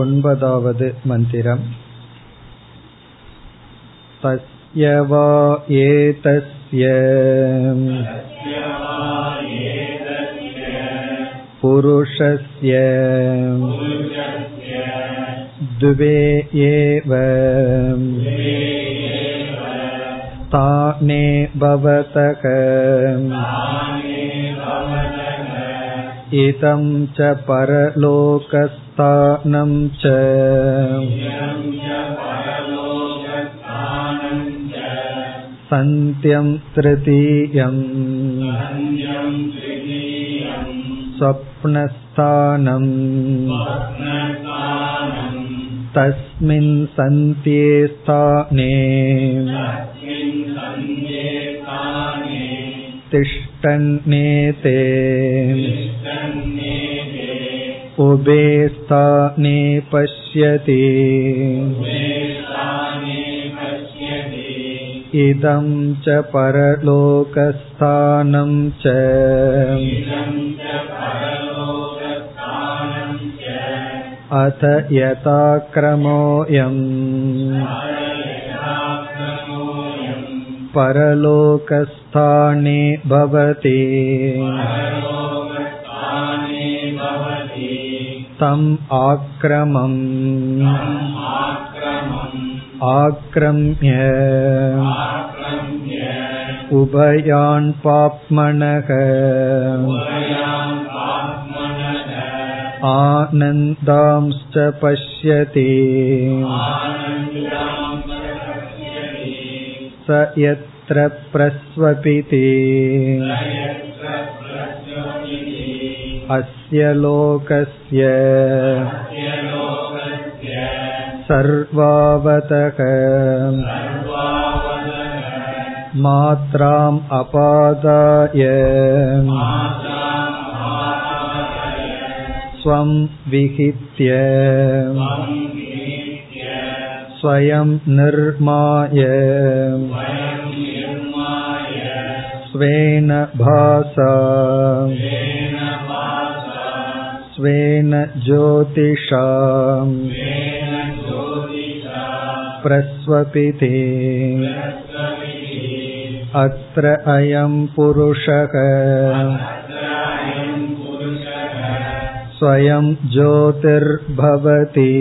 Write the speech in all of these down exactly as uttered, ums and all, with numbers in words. ஒன்பதாவது மந்திரம். தஸ்ய வா ஏதஸ்ய புருஷஸ்ய துவே ஏவ தானே பவதக இதம் ச பரலோகஸ்தானம் ச சந்த்யம் த்ருதியம் ஸ்வப்னஸ்தானம் தஸ்மின் சந்த்யே ஸ்தானே திஷ்டன்னேதே உபே ஸ்தானே பஷ்யதி இதம் ச பரலோகஸ்தானம் ச அத யதா க்ரமோயம் பரலோகஸ்தானே பவதி தம் ஆக்ரமம் ஆக்ரம்ய உபயான் பாப்மனக ஆனந்தாம்ஸ்ச பஷ்யதி ச யத்ர ப்ரஸ்வபிதி அஸ்ய லோகஸ்ய சர்வாவதக மாத்ராம் அபாதாய ஸ்வம் விஹித்ய ஸ்வயம் நிர்மாய ஸ்வேன பாசா ஸ்வேன ஜோதிஷா ப்ரஸ்வபிதே அத்ர அயம் புருஷக ஸ்வயம் ஜோதிர்பவதி.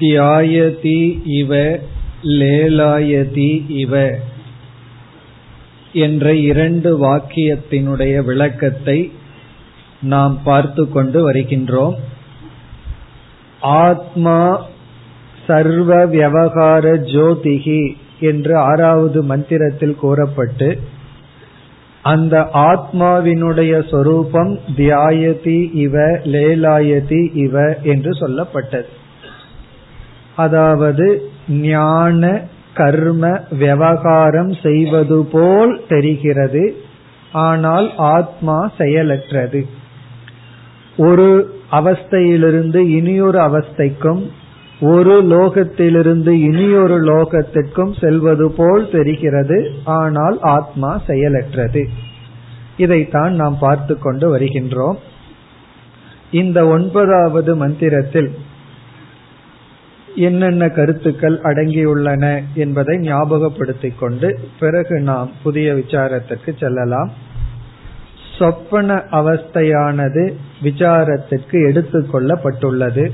தியாயதி இவ லேலாயதி இவ என்ற இரண்டு வாக்கியத்தினுடைய விளக்கத்தை நாம் பார்த்து கொண்டு வருகின்றோம். ஆத்மா சர்வ வியவகார ஜோதிகி என்று ஆறாவது மந்திரத்தில் கூறப்பட்டு, அந்த ஆத்மாவினுடைய சொரூபம் தியாயதி இவ லேலாயதி இவ என்று சொல்லப்பட்டது. அதாவது ஞான கர்ம விவகாரம் செய்வது போல் தெரிகிறது, ஆனால் ஆத்மா செயலற்றது. ஒரு அவஸ்தையிலிருந்து இனியொரு அவஸ்தைக்கும், ஒரு லோகத்திலிருந்து இனியொரு லோகத்திற்கும் செல்வது போல் தெரிகிறது, ஆனால் ஆத்மா செயலற்றது. இதைத்தான் நாம் பார்த்து கொண்டு வருகின்றோம். இந்த ஒன்பதாவது மந்திரத்தில் என்னென்ன கருத்துக்கள் அடங்கியுள்ளன என்பதை ஞாபகப்படுத்திக் கொண்டு பிறகு நாம் புதிய விசாரத்திற்கு செல்லலாம். சொப்பன அவஸ்தையானது விசாரத்திற்கு எடுத்துக்கொள்ளப்பட்டுள்ளது.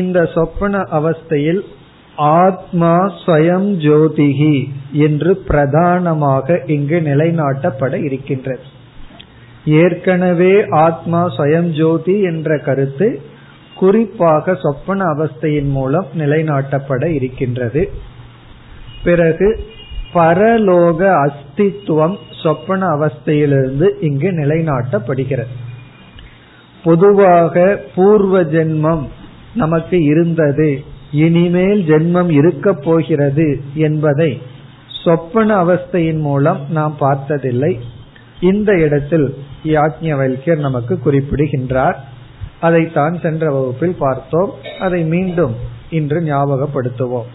இந்த சொப்பன அவஸ்தையில் ஆத்மா ஸ்வயம் ஜோதிகி என்று பிரதானமாக இங்கு நிலைநாட்டப்பட இருக்கின்றது. ஏற்கனவே ஆத்மா ஸ்வயம் ஜோதி என்ற கருத்து குறிப்பாக சொப்பன அவஸ்தையின் மூலம் நிலைநாட்டப்பட இருக்கின்றது. பிறகு பரலோக அஸ்தித்துவம் சொப்பன அவஸ்தையிலிருந்து இங்கு நிலைநாட்டப்படுகிறது. பொதுவாக பூர்வ ஜென்மம் நமக்கு இருந்தது, இனிமேல் ஜென்மம் இருக்க போகிறது என்பதை சொப்பன அவஸ்தையின் மூலம் நாம் பார்த்ததில்லை. இந்த இடத்தில் யாஜ்ஞவல்கியர் நமக்கு குறிப்பிடுகின்றார். அதைத்தான் சென்ற வகுப்பில் பார்த்தோம். அதை மீண்டும் இன்று ஞாபகப்படுத்துவோம்.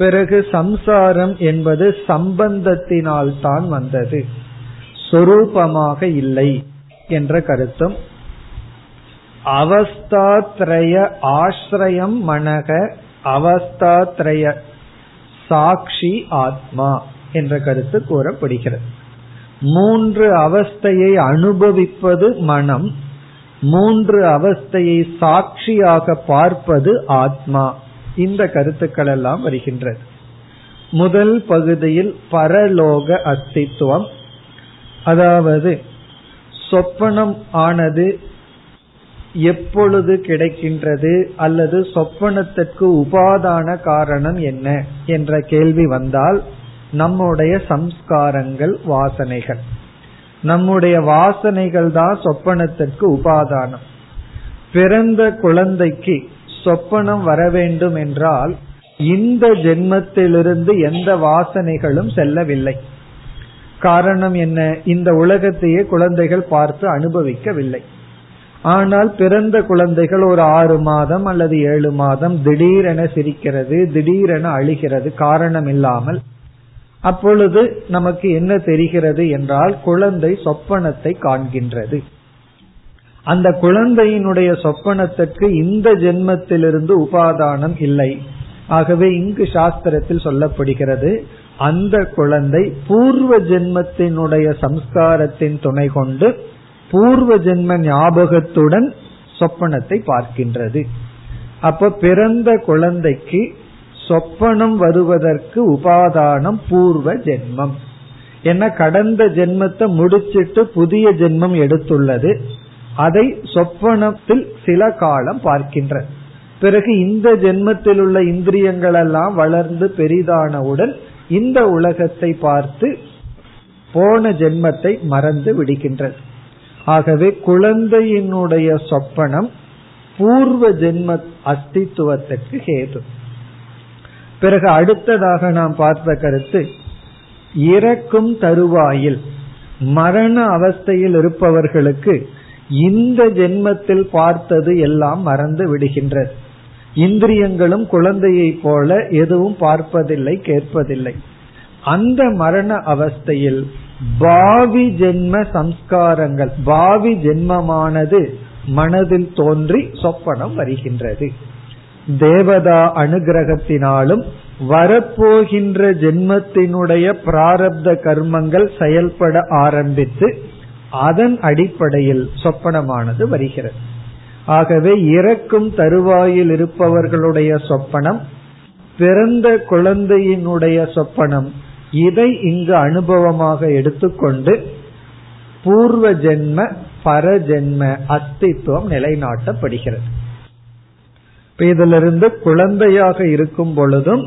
பிறகு சம்சாரம் என்பது சம்பந்தத்தினால் தான் வந்தது, சொரூபமாக இல்லை என்ற கருத்தும். அவஸ்தாத்ரய ஆஸ்ரயம் மனக, அவஸ்தாத்ரய சாட்சி ஆத்மா என்ற கருத்து கூறப்படுகிறது. மூன்று அவஸ்தையை அனுபவிப்பது மனம், மூன்று அவஸ்தையை சாட்சியாக பார்ப்பது ஆத்மா. இந்த கருத்துக்கள் எல்லாம் வருகின்றது. முதல் பகுதியில் பரலோக அஸ்தித்துவம், அதாவது சொப்பனம் ஆனது எப்பொழுது கிடைக்கின்றது அல்லது சொப்பனத்திற்கு உபாதான காரணம் என்ன என்ற கேள்வி வந்தால் நம்முடைய சம்ஸ்காரங்கள், வாசனைகள், நம்முடைய வாசனைகள் தான் சொப்பனத்திற்கு உபாதானம். பிறந்த குழந்தைக்கு சொப்பனம் வர வேண்டும் என்றால் இந்த ஜென்மத்திலிருந்து எந்த வாசனைகளும் செல்லவில்லை. காரணம் என்ன? இந்த உலகத்தையே குழந்தைகள் பார்த்து அனுபவிக்கவில்லை. ஆனால் பிறந்த குழந்தைகள் ஒரு ஆறு மாதம் அல்லது ஏழு மாதம் திடீரென சிரிக்கிறது, திடீரென அழுகிறது, காரணம் இல்லாமல். அப்பொழுது நமக்கு என்ன தெரிகிறது என்றால் குழந்தை சொப்பனத்தை காண்கின்றது. அந்த குழந்தையினுடைய சொப்பனத்திற்கு இந்த ஜென்மத்திலிருந்து உபாதானம் இல்லை. ஆகவே இங்கு சாஸ்திரத்தில் சொல்லப்படுகிறது, அந்த குழந்தை பூர்வ ஜென்மத்தினுடைய சம்ஸ்காரத்தின் துணை கொண்டு பூர்வ ஜென்ம ஞாபகத்துடன் சொப்பனத்தை பார்க்கின்றது. அப்ப பிறந்த குழந்தைக்கு சொப்பனம் வருவதற்கு உபாதானம் பூர்வ ஜென்மம். ஏன்னா கடந்த ஜென்மத்தை முடிச்சிட்டு புதிய ஜென்மம் எடுத்துள்ளது, அதை சொப்பனத்தில் சில காலம் பார்க்கின்ற பிறகு இந்த ஜென்மத்தில் உள்ள இந்திரியங்கள் எல்லாம் வளர்ந்து பெரிதானவுடன் இந்த உலகத்தை பார்த்து போன ஜென்மத்தை மறந்து விடுகின்றது. ஆகவே குழந்தையினுடைய சொப்பனம் பூர்வ ஜென்ம அஸ்தித்துவத்திற்கு ஹேது. பிறகு அடுத்ததாக நாம் பார்த்த கருத்து, இறக்கும் தருவாயில் மரண அவஸ்தையில் இருப்பவர்களுக்கு இந்த ஜென்மத்தில் பார்த்தது எல்லாம் மறந்து விடுகின்றது. இந்திரியங்களும் குழந்தையை போல எதுவும் பார்ப்பதில்லை, கேட்பதில்லை. அந்த மரண அவஸ்தையில் பாவி ஜென்ம சம்ஸ்காரங்கள், பாவி ஜென்மமானது மனதில் தோன்றி சொப்பனம் வருகின்றது. தேவதா அனுகிரகத்தினாலும் வரப்போகின்ற ஜென்மத்தினுடைய பிராரப்த கர்மங்கள் செயல்பட ஆரம்பித்து அதன் அடிப்படையில் சொப்பனமானது வருகிறது. ஆகவே இறக்கும் தருவாயில் இருப்பவர்களுடைய சொப்பனம், பிறந்த குழந்தையினுடைய சொப்பனம், இதை இங்கு அனுபவமாக எடுத்துக்கொண்டு பூர்வ ஜென்ம பரஜென்ம அஸ்தித்துவம் நிலைநாட்டப்படுகிறது. இதிலிருந்து குழந்தையாக இருக்கும் பொழுதும்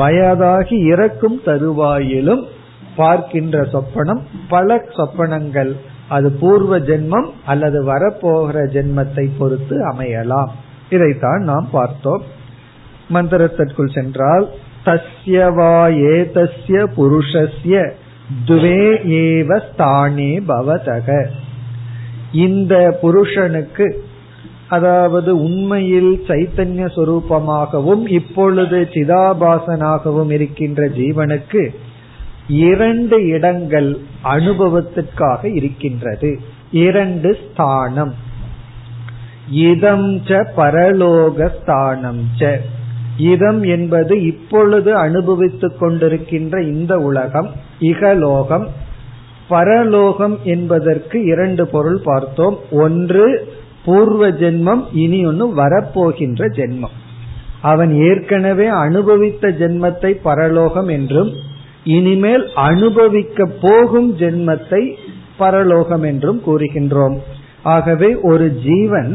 வயதாகி இறக்கும் தருவாயிலும் பார்க்கின்ற சொப்பனம், பல சொப்பனங்கள், அது பூர்வ ஜென்மம் அல்லது வரப்போகிற ஜென்மத்தை பொறுத்து அமையலாம். இதைத்தான் நாம் பார்த்தோம். மந்திரத்திற்குள் சென்றால், தஸ்யவா ஏதஸ்ய புருஷஸ்ய துவே ஏவ ஸ்தானே பவதக. இந்த புருஷனுக்கு, அதாவது உண்மையில் சைத்தன்ய சொரூபமாகவும் இப்பொழுது சிதாபாசனாகவும் இருக்கின்ற ஜீவனுக்கு இரண்டு இடங்கள் அனுபவத்திற்காக இருக்கின்றது, இரண்டு ஸ்தானம். இதம் ச பரலோக ஸ்தானம் ச. இதம் என்பது இப்பொழுது அனுபவித்துக் கொண்டிருக்கின்ற இந்த உலகம், இகலோகம். பரலோகம் என்பதற்கு இரண்டு பொருள் பார்த்தோம். ஒன்று பூர்வ ஜென்மம், இனி ஒன்னு வரப்போகின்ற ஜென்மம். அவன் ஏற்கனவே அனுபவித்த ஜென்மத்தை பரலோகம் என்றும், இனிமேல் அனுபவிக்க போகும் ஜென்மத்தை பரலோகம் என்றும் கூறுகின்றோம். ஆகவே ஒரு ஜீவன்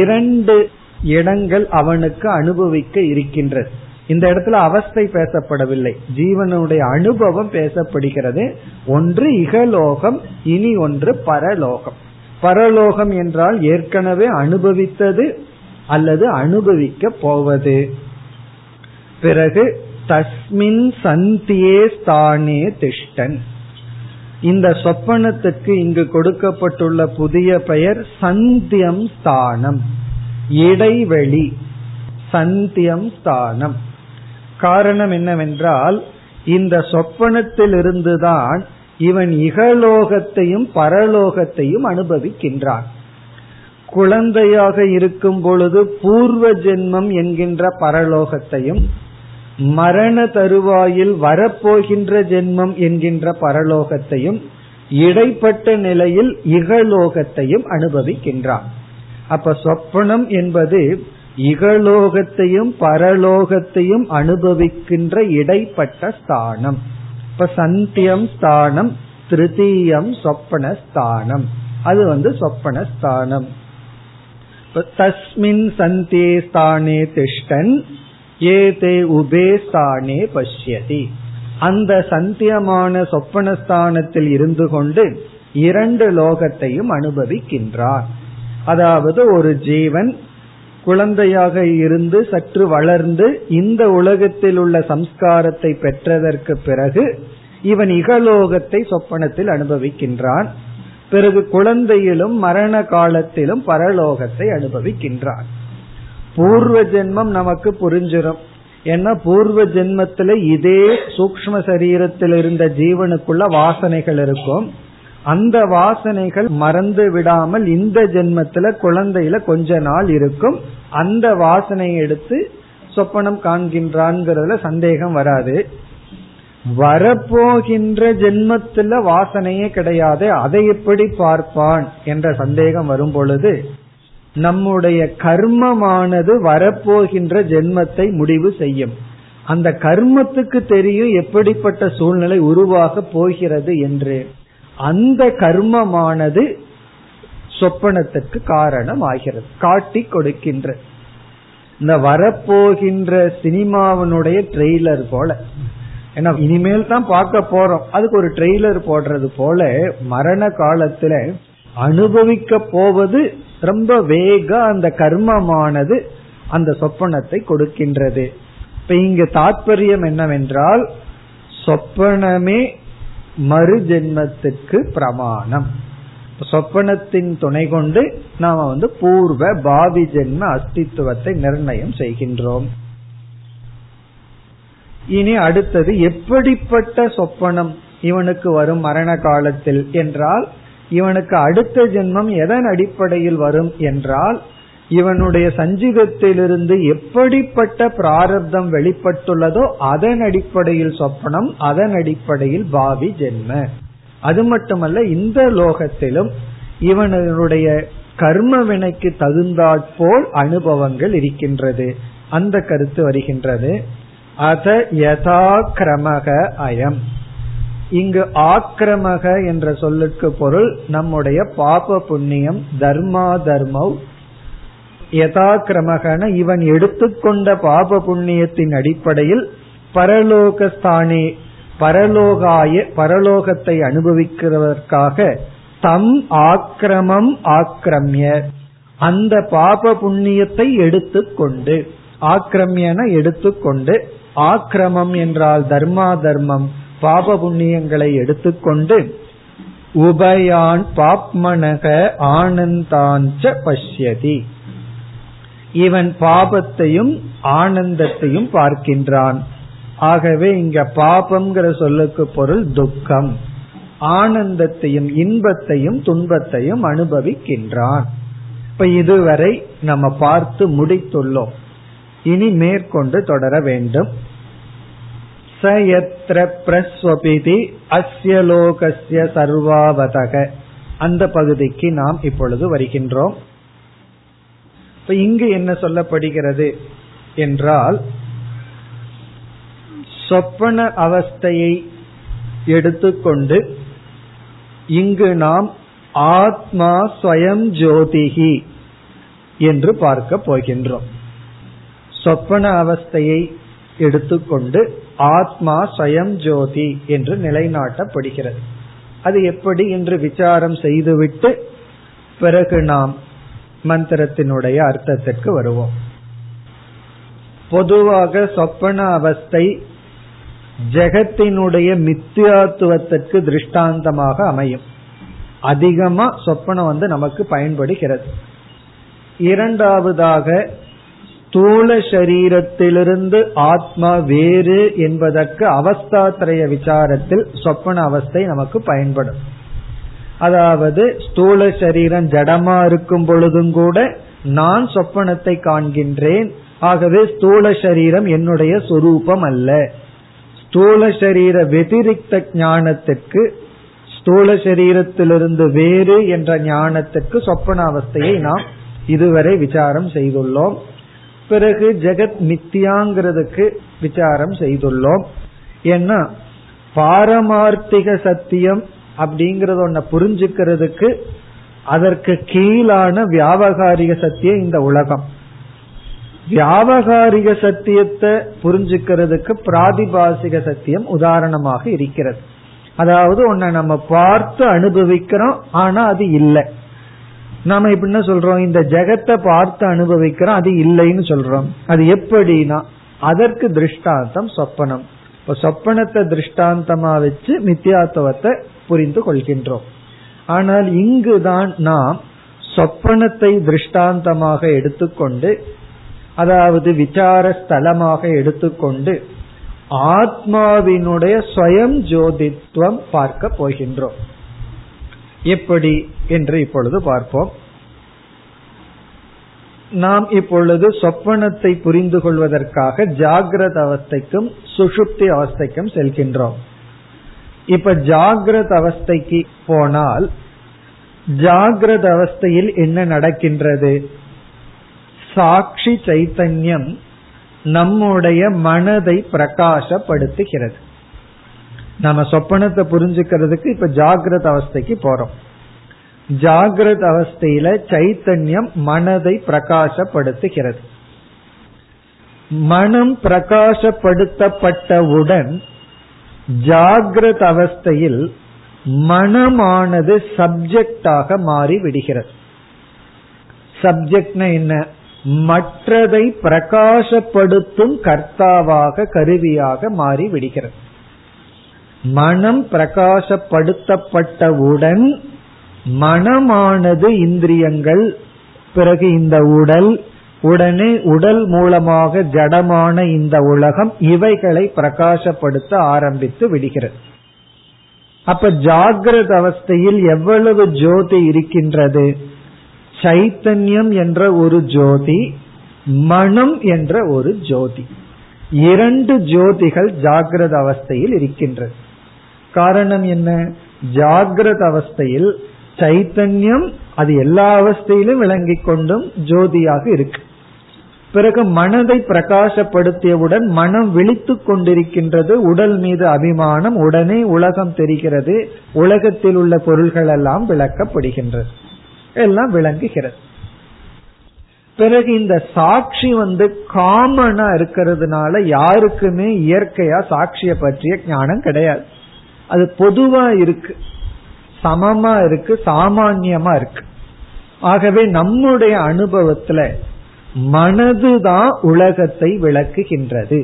இரண்டு இடங்கள் அவனுக்கு அனுபவிக்க இருக்கின்றது. இந்த இடத்துல அவஸ்தை பேசப்படவில்லை, ஜீவனுடைய அனுபவம் பேசப்படுகிறது. ஒன்று இகலோகம், இனி ஒன்று பரலோகம். பரலோகம் என்றால் ஏற்கனவே அனுபவித்தது அல்லது அனுபவிக்க போவது. பிறகு தஸ்மின் சந்தியே ஸ்தானே திஷ்டன். இந்த சொப்பனத்துக்கு இங்கு கொடுக்கப்பட்டுள்ள புதிய பெயர் சந்தியம் ஸ்தானம், இடைவெளி. சந்தியம் ஸ்தானம் காரணம் என்னவென்றால், இந்த சொப்பனத்திலிருந்துதான் இவன் இகலோகத்தையும் பரலோகத்தையும் அனுபவிக்கின்றான். குழந்தையாக இருக்கும் பொழுது பூர்வ ஜென்மம் என்கின்ற பரலோகத்தையும், மரண தருவாயில் வரப்போகின்ற ஜென்மம் என்கின்ற பரலோகத்தையும், இடைப்பட்ட நிலையில் இகலோகத்தையும் அனுபவிக்கின்றான். அப்ப சொப்பனம் என்பது இகலோகத்தையும் பரலோகத்தையும் அனுபவிக்கின்ற இடைப்பட்ட ஸ்தானம். இப்ப சந்தியம் ஸ்தானம், திருத்தீயம் சொப்பன ஸ்தானம், அது வந்து சொப்பன ஸ்தானம். தஸ்மின் சந்தே ஸ்தானே திஷ்டன் ஏதே உபே ஸ்தானே பஷ்யதி. அந்த சந்தியமான சொப்பன ஸ்தானத்தில் இருந்து கொண்டு இரண்டு லோகத்தையும் அனுபவிக்கின்றார். அதாவது ஒரு ஜீவன் குழந்தையாக இருந்து சற்று வளர்ந்து இந்த உலகத்தில் உள்ள சம்ஸ்காரத்தை பெற்றதற்கு பிறகு இவன் இகலோகத்தை சொப்பனத்தில் அனுபவிக்கின்றான். பிறகு குழந்தையிலும் மரண காலத்திலும் பரலோகத்தை அனுபவிக்கின்றான். பூர்வ ஜென்மம் நமக்கு புரிஞ்சிடும். ஏன்னா பூர்வ ஜென்மத்தில இதே சூக்ஷ்ம சரீரத்தில் இருந்த ஜீவனுக்குள்ள வாசனைகள் இருக்கும். அந்த வாசனைகள் மறந்து விடாமல் இந்த ஜென்மத்தில குழந்தையில கொஞ்ச நாள் இருக்கும். அந்த வாசனையை எடுத்து சொப்பனம் காண்கின்றான்ங்கிறதுல சந்தேகம் வராது. வரப்போகின்ற ஜென்மத்தில வாசனையே கிடையாது, அதை எப்படி பார்ப்பான் என்ற சந்தேகம் வரும் பொழுது நம்முடைய கர்மமானது வரப்போகின்ற ஜென்மத்தை முடிவு செய்யும். அந்த கர்மத்துக்கு தெரியும் எப்படிப்பட்ட சூழ்நிலை உருவாக போகிறது என்று. அந்த கர்மமானது சொப்பனத்துக்கு காரணம் ஆகிறது, காட்டி கொடுக்கின்ற இந்த வரப்போகின்ற சினிமாவினுடைய ட்ரெய்லர் போல. ஏன்னா இனிமேல் தான் பார்க்க போறோம், அதுக்கு ஒரு ட்ரெய்லர் போடுறது போல மரண காலத்துல அனுபவிக்க போவது ரொம்ப வேக அந்த கர்மமானது அந்த சொப்பனத்தை கொடுக்கின்றது. இப்ப இங்க தாற்பயம் என்னவென்றால், சொப்பனமே மறு ஜென்மத்துக்கு பிரமாணம். சொப்பனத்தின் துணை கொண்டு நாம வந்து பூர்வ பாவி ஜென்ம அஸ்தித்துவத்தை நிர்ணயம் செய்கின்றோம். இனி அடுத்தது எப்படிப்பட்ட சொப்பனம் இவனுக்கு வரும் மரண காலத்தில் என்றால், இவனுக்கு அடுத்த ஜென்மம் எதன் அடிப்படையில் வரும் என்றால், இவனுடைய சஞ்சீவத்திலிருந்து எப்படிப்பட்ட பிராரப்தம் வெளிப்பட்டுள்ளதோ அதன் அடிப்படையில் சொப்பனம், அதன் அடிப்படையில் பாவி ஜென்ம. அது மட்டுமல்ல, இந்த லோகத்திலும் இவனுடைய கர்ம வினைக்கு தகுந்தாற்போல் அனுபவங்கள் இருக்கின்றது. அந்த கருத்து வருகின்றது. அத யதா கிரமக அயம். இங்கு ஆக்கிரமக என்ற சொல்லுக்கு பொருள் நம்முடைய பாப புண்ணியம், தர்மா தர்மௌ. யதா கிரமகன இவன் எடுத்துக்கொண்ட பாப புண்ணியத்தின் அடிப்படையில் பரலோகஸ்தானே பரலோகாய பரலோகத்தை அனுபவிக்கிறதற்காக தம் ஆக்கிரமம் ஆக்கிரமிய, அந்த பாப புண்ணியத்தை எடுத்துக்கொண்டு, ஆக்கிரமியன எடுத்துக்கொண்டு, ஆக்கிரமம் என்றால் தர்மா தர்மம், பாப புண்ணியங்களை எடுத்துக்கொண்டு உபயான் பாப்மனக ஆனந்தாஞ்ச பஷ்யதி. இவன் பாபத்தையும் ஆனந்தத்தையும் பார்க்கின்றான். ஆகவே இங்க பாபம்ங்கிற சொல்லுக்கு பொருள் துக்கம், ஆனந்தத்தையும் இன்பத்தையும் துன்பத்தையும் அனுபவிக்கின்றான். இப்ப இதுவரை நம்ம பார்த்து முடித்துள்ளோம். இனி மேற்கொண்டு தொடர வேண்டும். சயத்ர பிரஸ்வபிதி அஸ்ய லோகஸ்ய சர்வாவதக, அந்த பகுதிக்கு நாம் இப்பொழுது வருகின்றோம். இப்ப இங்கு என்ன சொல்லப்படுகிறது என்றால், சொப்பன அவஸ்தையை எடுத்துக்கொண்டு இங்கு நாம் ஆத்மா ஸ்வயம் ஜோதிஹி என்று பார்க்க போகின்றோம். சொப்பன அவஸ்தையை எடுத்துக்கொண்டு ஆத்மா ஸ்வயம் ஜோதி என்று நிலைநாட்டப்படுகிறது. அது எப்படி என்று விசாரம் செய்துவிட்டு பிறகு நாம் மந்திரத்தினுடைய அர்த்தத்திற்கு வருவோம். பொதுவாக சொப்பன அவஸ்தை ஜெகத்தினுடைய மித்தியாத்துவத்திற்கு திருஷ்டாந்தமாக அமையும். அதிகமா சொப்பனம் வந்து நமக்கு பயன்படுகிறது. இரண்டாவதாக ஸ்தூல சரீரத்திலிருந்து ஆத்மா வேறு என்பதற்கு அவஸ்தாத்ரய விசாரத்தில் சொப்பன அவஸ்தை நமக்கு பயன்படும். அதாவது ஸ்தூல சரீரம் ஜடமா இருக்கும் பொழுதும் கூட நான் சொப்பனத்தை காண்கின்றேன். ஆகவே ஸ்தூல சரீரம் என்னுடைய சொரூபம் அல்ல. ஸ்தூல சரீர வெதிரிக்த ஞானத்துக்கு, ஸ்தூல சரீரத்திலிருந்து வேறு என்ற ஞானத்துக்கு சொப்பன அவஸ்தையை நாம் இதுவரை விசாரம் செய்துள்ளோம். பிறகு ஜெகத் மித்தியாங்கிறதுக்கு விசாரம் செய்துள்ளோம். ஏன்னா பாரமார்த்திக சத்தியம் அப்படிங்கறது ஒன்ன புரிஞ்சுக்கிறதுக்கு அதற்கு கீழான வியாபகாரிக சத்தியம் இந்த உலகம். வியாபகாரிக சத்தியத்தை புரிஞ்சுக்கிறதுக்கு பிராதிபாசிக சத்தியம் உதாரணமாக இருக்கிறது. அதாவது ஒன்ன நம்ம பார்த்து அனுபவிக்கிறோம், ஆனா அது இல்லை. நாம எப்படின்னா சொல்றோம், இந்த ஜெகத்தை பார்த்து அனுபவிக்கிறோம், அது இல்லைன்னு சொல்றோம். அது எப்படின்னா அதற்கு திருஷ்டாந்தம் சொப்பனம். இப்ப சொப்பனத்தை திருஷ்டாந்தமா வச்சு மித்யாத்துவத்தை புரிந்து கொள்கின்றோம். ஆனால் இங்குதான் நாம் சொப்பனத்தை திருஷ்டாந்தமாக எடுத்துக்கொண்டு, அதாவது விசார ஸ்தலமாக எடுத்துக்கொண்டு ஆத்மாவினுடைய ஸ்வயம் ஜோதித்வம் பார்க்க போகின்றோம். எப்படி என்று இப்பொழுது பார்ப்போம். நாம் இப்பொழுது சொப்பனத்தை புரிந்து கொள்வதற்காக ஜாகிரத அவஸ்தைக்கும் சுஷுப்தி அவஸ்தைக்கும் செல்கின்றோம். இப்ப ஜாகிரத அவஸ்தைக்கு போனால், ஜாகிரத அவஸ்தையில் என்ன நடக்கின்றது? சாட்சி சைத்தன்யம் நம்முடைய மனதை பிரகாசப்படுத்துகிறது. நம்ம சொப்பனத்தை புரிஞ்சுக்கிறதுக்கு இப்ப ஜாகிரத அவஸ்தைக்கு போறோம். ஜாகிரத அவஸ்தையில சைத்தன்யம் மனதை பிரகாசப்படுத்துகிறது. மனம் பிரகாசப்படுத்தப்பட்டவுடன் ஜாகிரத அவஸ்தையில் மனமானது சப்ஜெக்டாக மாறி விடுகிறது. சப்ஜெக்ட்னா என்ன? மற்றதை பிரகாசப்படுத்தும் கர்த்தாவாக, கருவியாக மாறி விடுகிறது. மனம் பிரகாசப்படுத்தப்பட்டவுடன் மனமானது இந்திரியங்கள், பிறகு இந்த உடல், உடனே உடல் மூலமாக ஜடமான இந்த உலகம், இவைகளை பிரகாசப்படுத்த ஆரம்பித்து விடுகிறது. அப்ப ஜாகிரத அவஸ்தையில் எவ்வளவு ஜோதி இருக்கின்றது? சைத்தன்யம் என்ற ஒரு ஜோதி, மனம் என்ற ஒரு ஜோதி. இரண்டு ஜோதிகள் ஜாகிரத அவஸ்தையில் இருக்கின்றது. காரணம் என்ன? ஜாகிரத அவஸ்தையில் சைத்தன்யம் அது எல்லா அவஸ்தையிலும் விளங்கிக் கொண்டும் ஜோதியாக இருக்கு. பிறகு மனதை பிரகாசப்படுத்தியவுடன் மனம் விழித்து கொண்டிருக்கின்றது. உடல் மீது அபிமானம், உடனே உலகம் தெரிகிறது. உலகத்தில் உள்ள பொருள்கள் எல்லாம் விளக்கப்படுகின்றது, எல்லாம் விளங்குகிறது. பிறகு இந்த சாட்சி வந்து காமனா இருக்கிறதுனால யாருக்குமே இயற்கையா சாட்சிய பற்றிய ஞானம் கிடையாது. அது பொதுவா இருக்கு, சமமா இருக்கு, சாமான்யமா இருக்கு. ஆகவே நம்முடைய அனுபவத்துல மனதுதான் உலகத்தை விளக்குகின்றது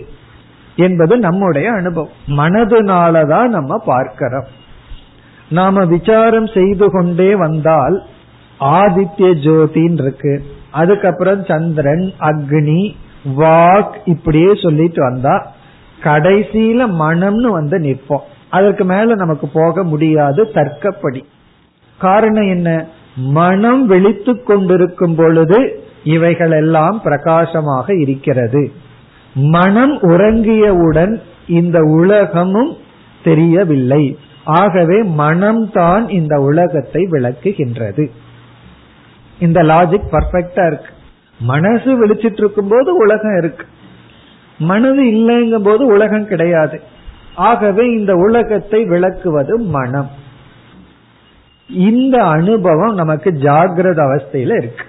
என்பது நம்முடைய அனுபவம். மனதுனாலதான் நம்ம பார்க்கிறோம். நாம விசாரம் செய்து கொண்டே வந்தால் ஆதித்ய ஜோதின் இருக்கு, அதுக்கப்புறம் சந்திரன், அக்னி, வாக், இப்படியே சொல்லிட்டு வந்தா கடைசியில மனம்னு வந்து நிற்போம். அதற்கு மேல நமக்கு போக முடியாது தர்க்கப்படி. காரணம் என்ன? மனம் விழித்து கொண்டிருக்கும் பொழுது இவைகள் எல்லாம் பிரகாசமாக இருக்கிறது. மனம் உறங்கியவுடன் இந்த உலகமும் தெரியவில்லை. ஆகவே மனம்தான் இந்த உலகத்தை விளக்குகின்றது. இந்த லாஜிக் பர்ஃபெக்டா இருக்கு. மனசு விழிச்சிட்டு இருக்கும் போது உலகம் இருக்கு, மனது இல்லைங்கும் போது உலகம் கிடையாது. ஆகவே இந்த உலகத்தை விளக்குவது மனம். இந்த அனுபவம் நமக்கு ஜாகிரத அவஸ்தையில இருக்கு.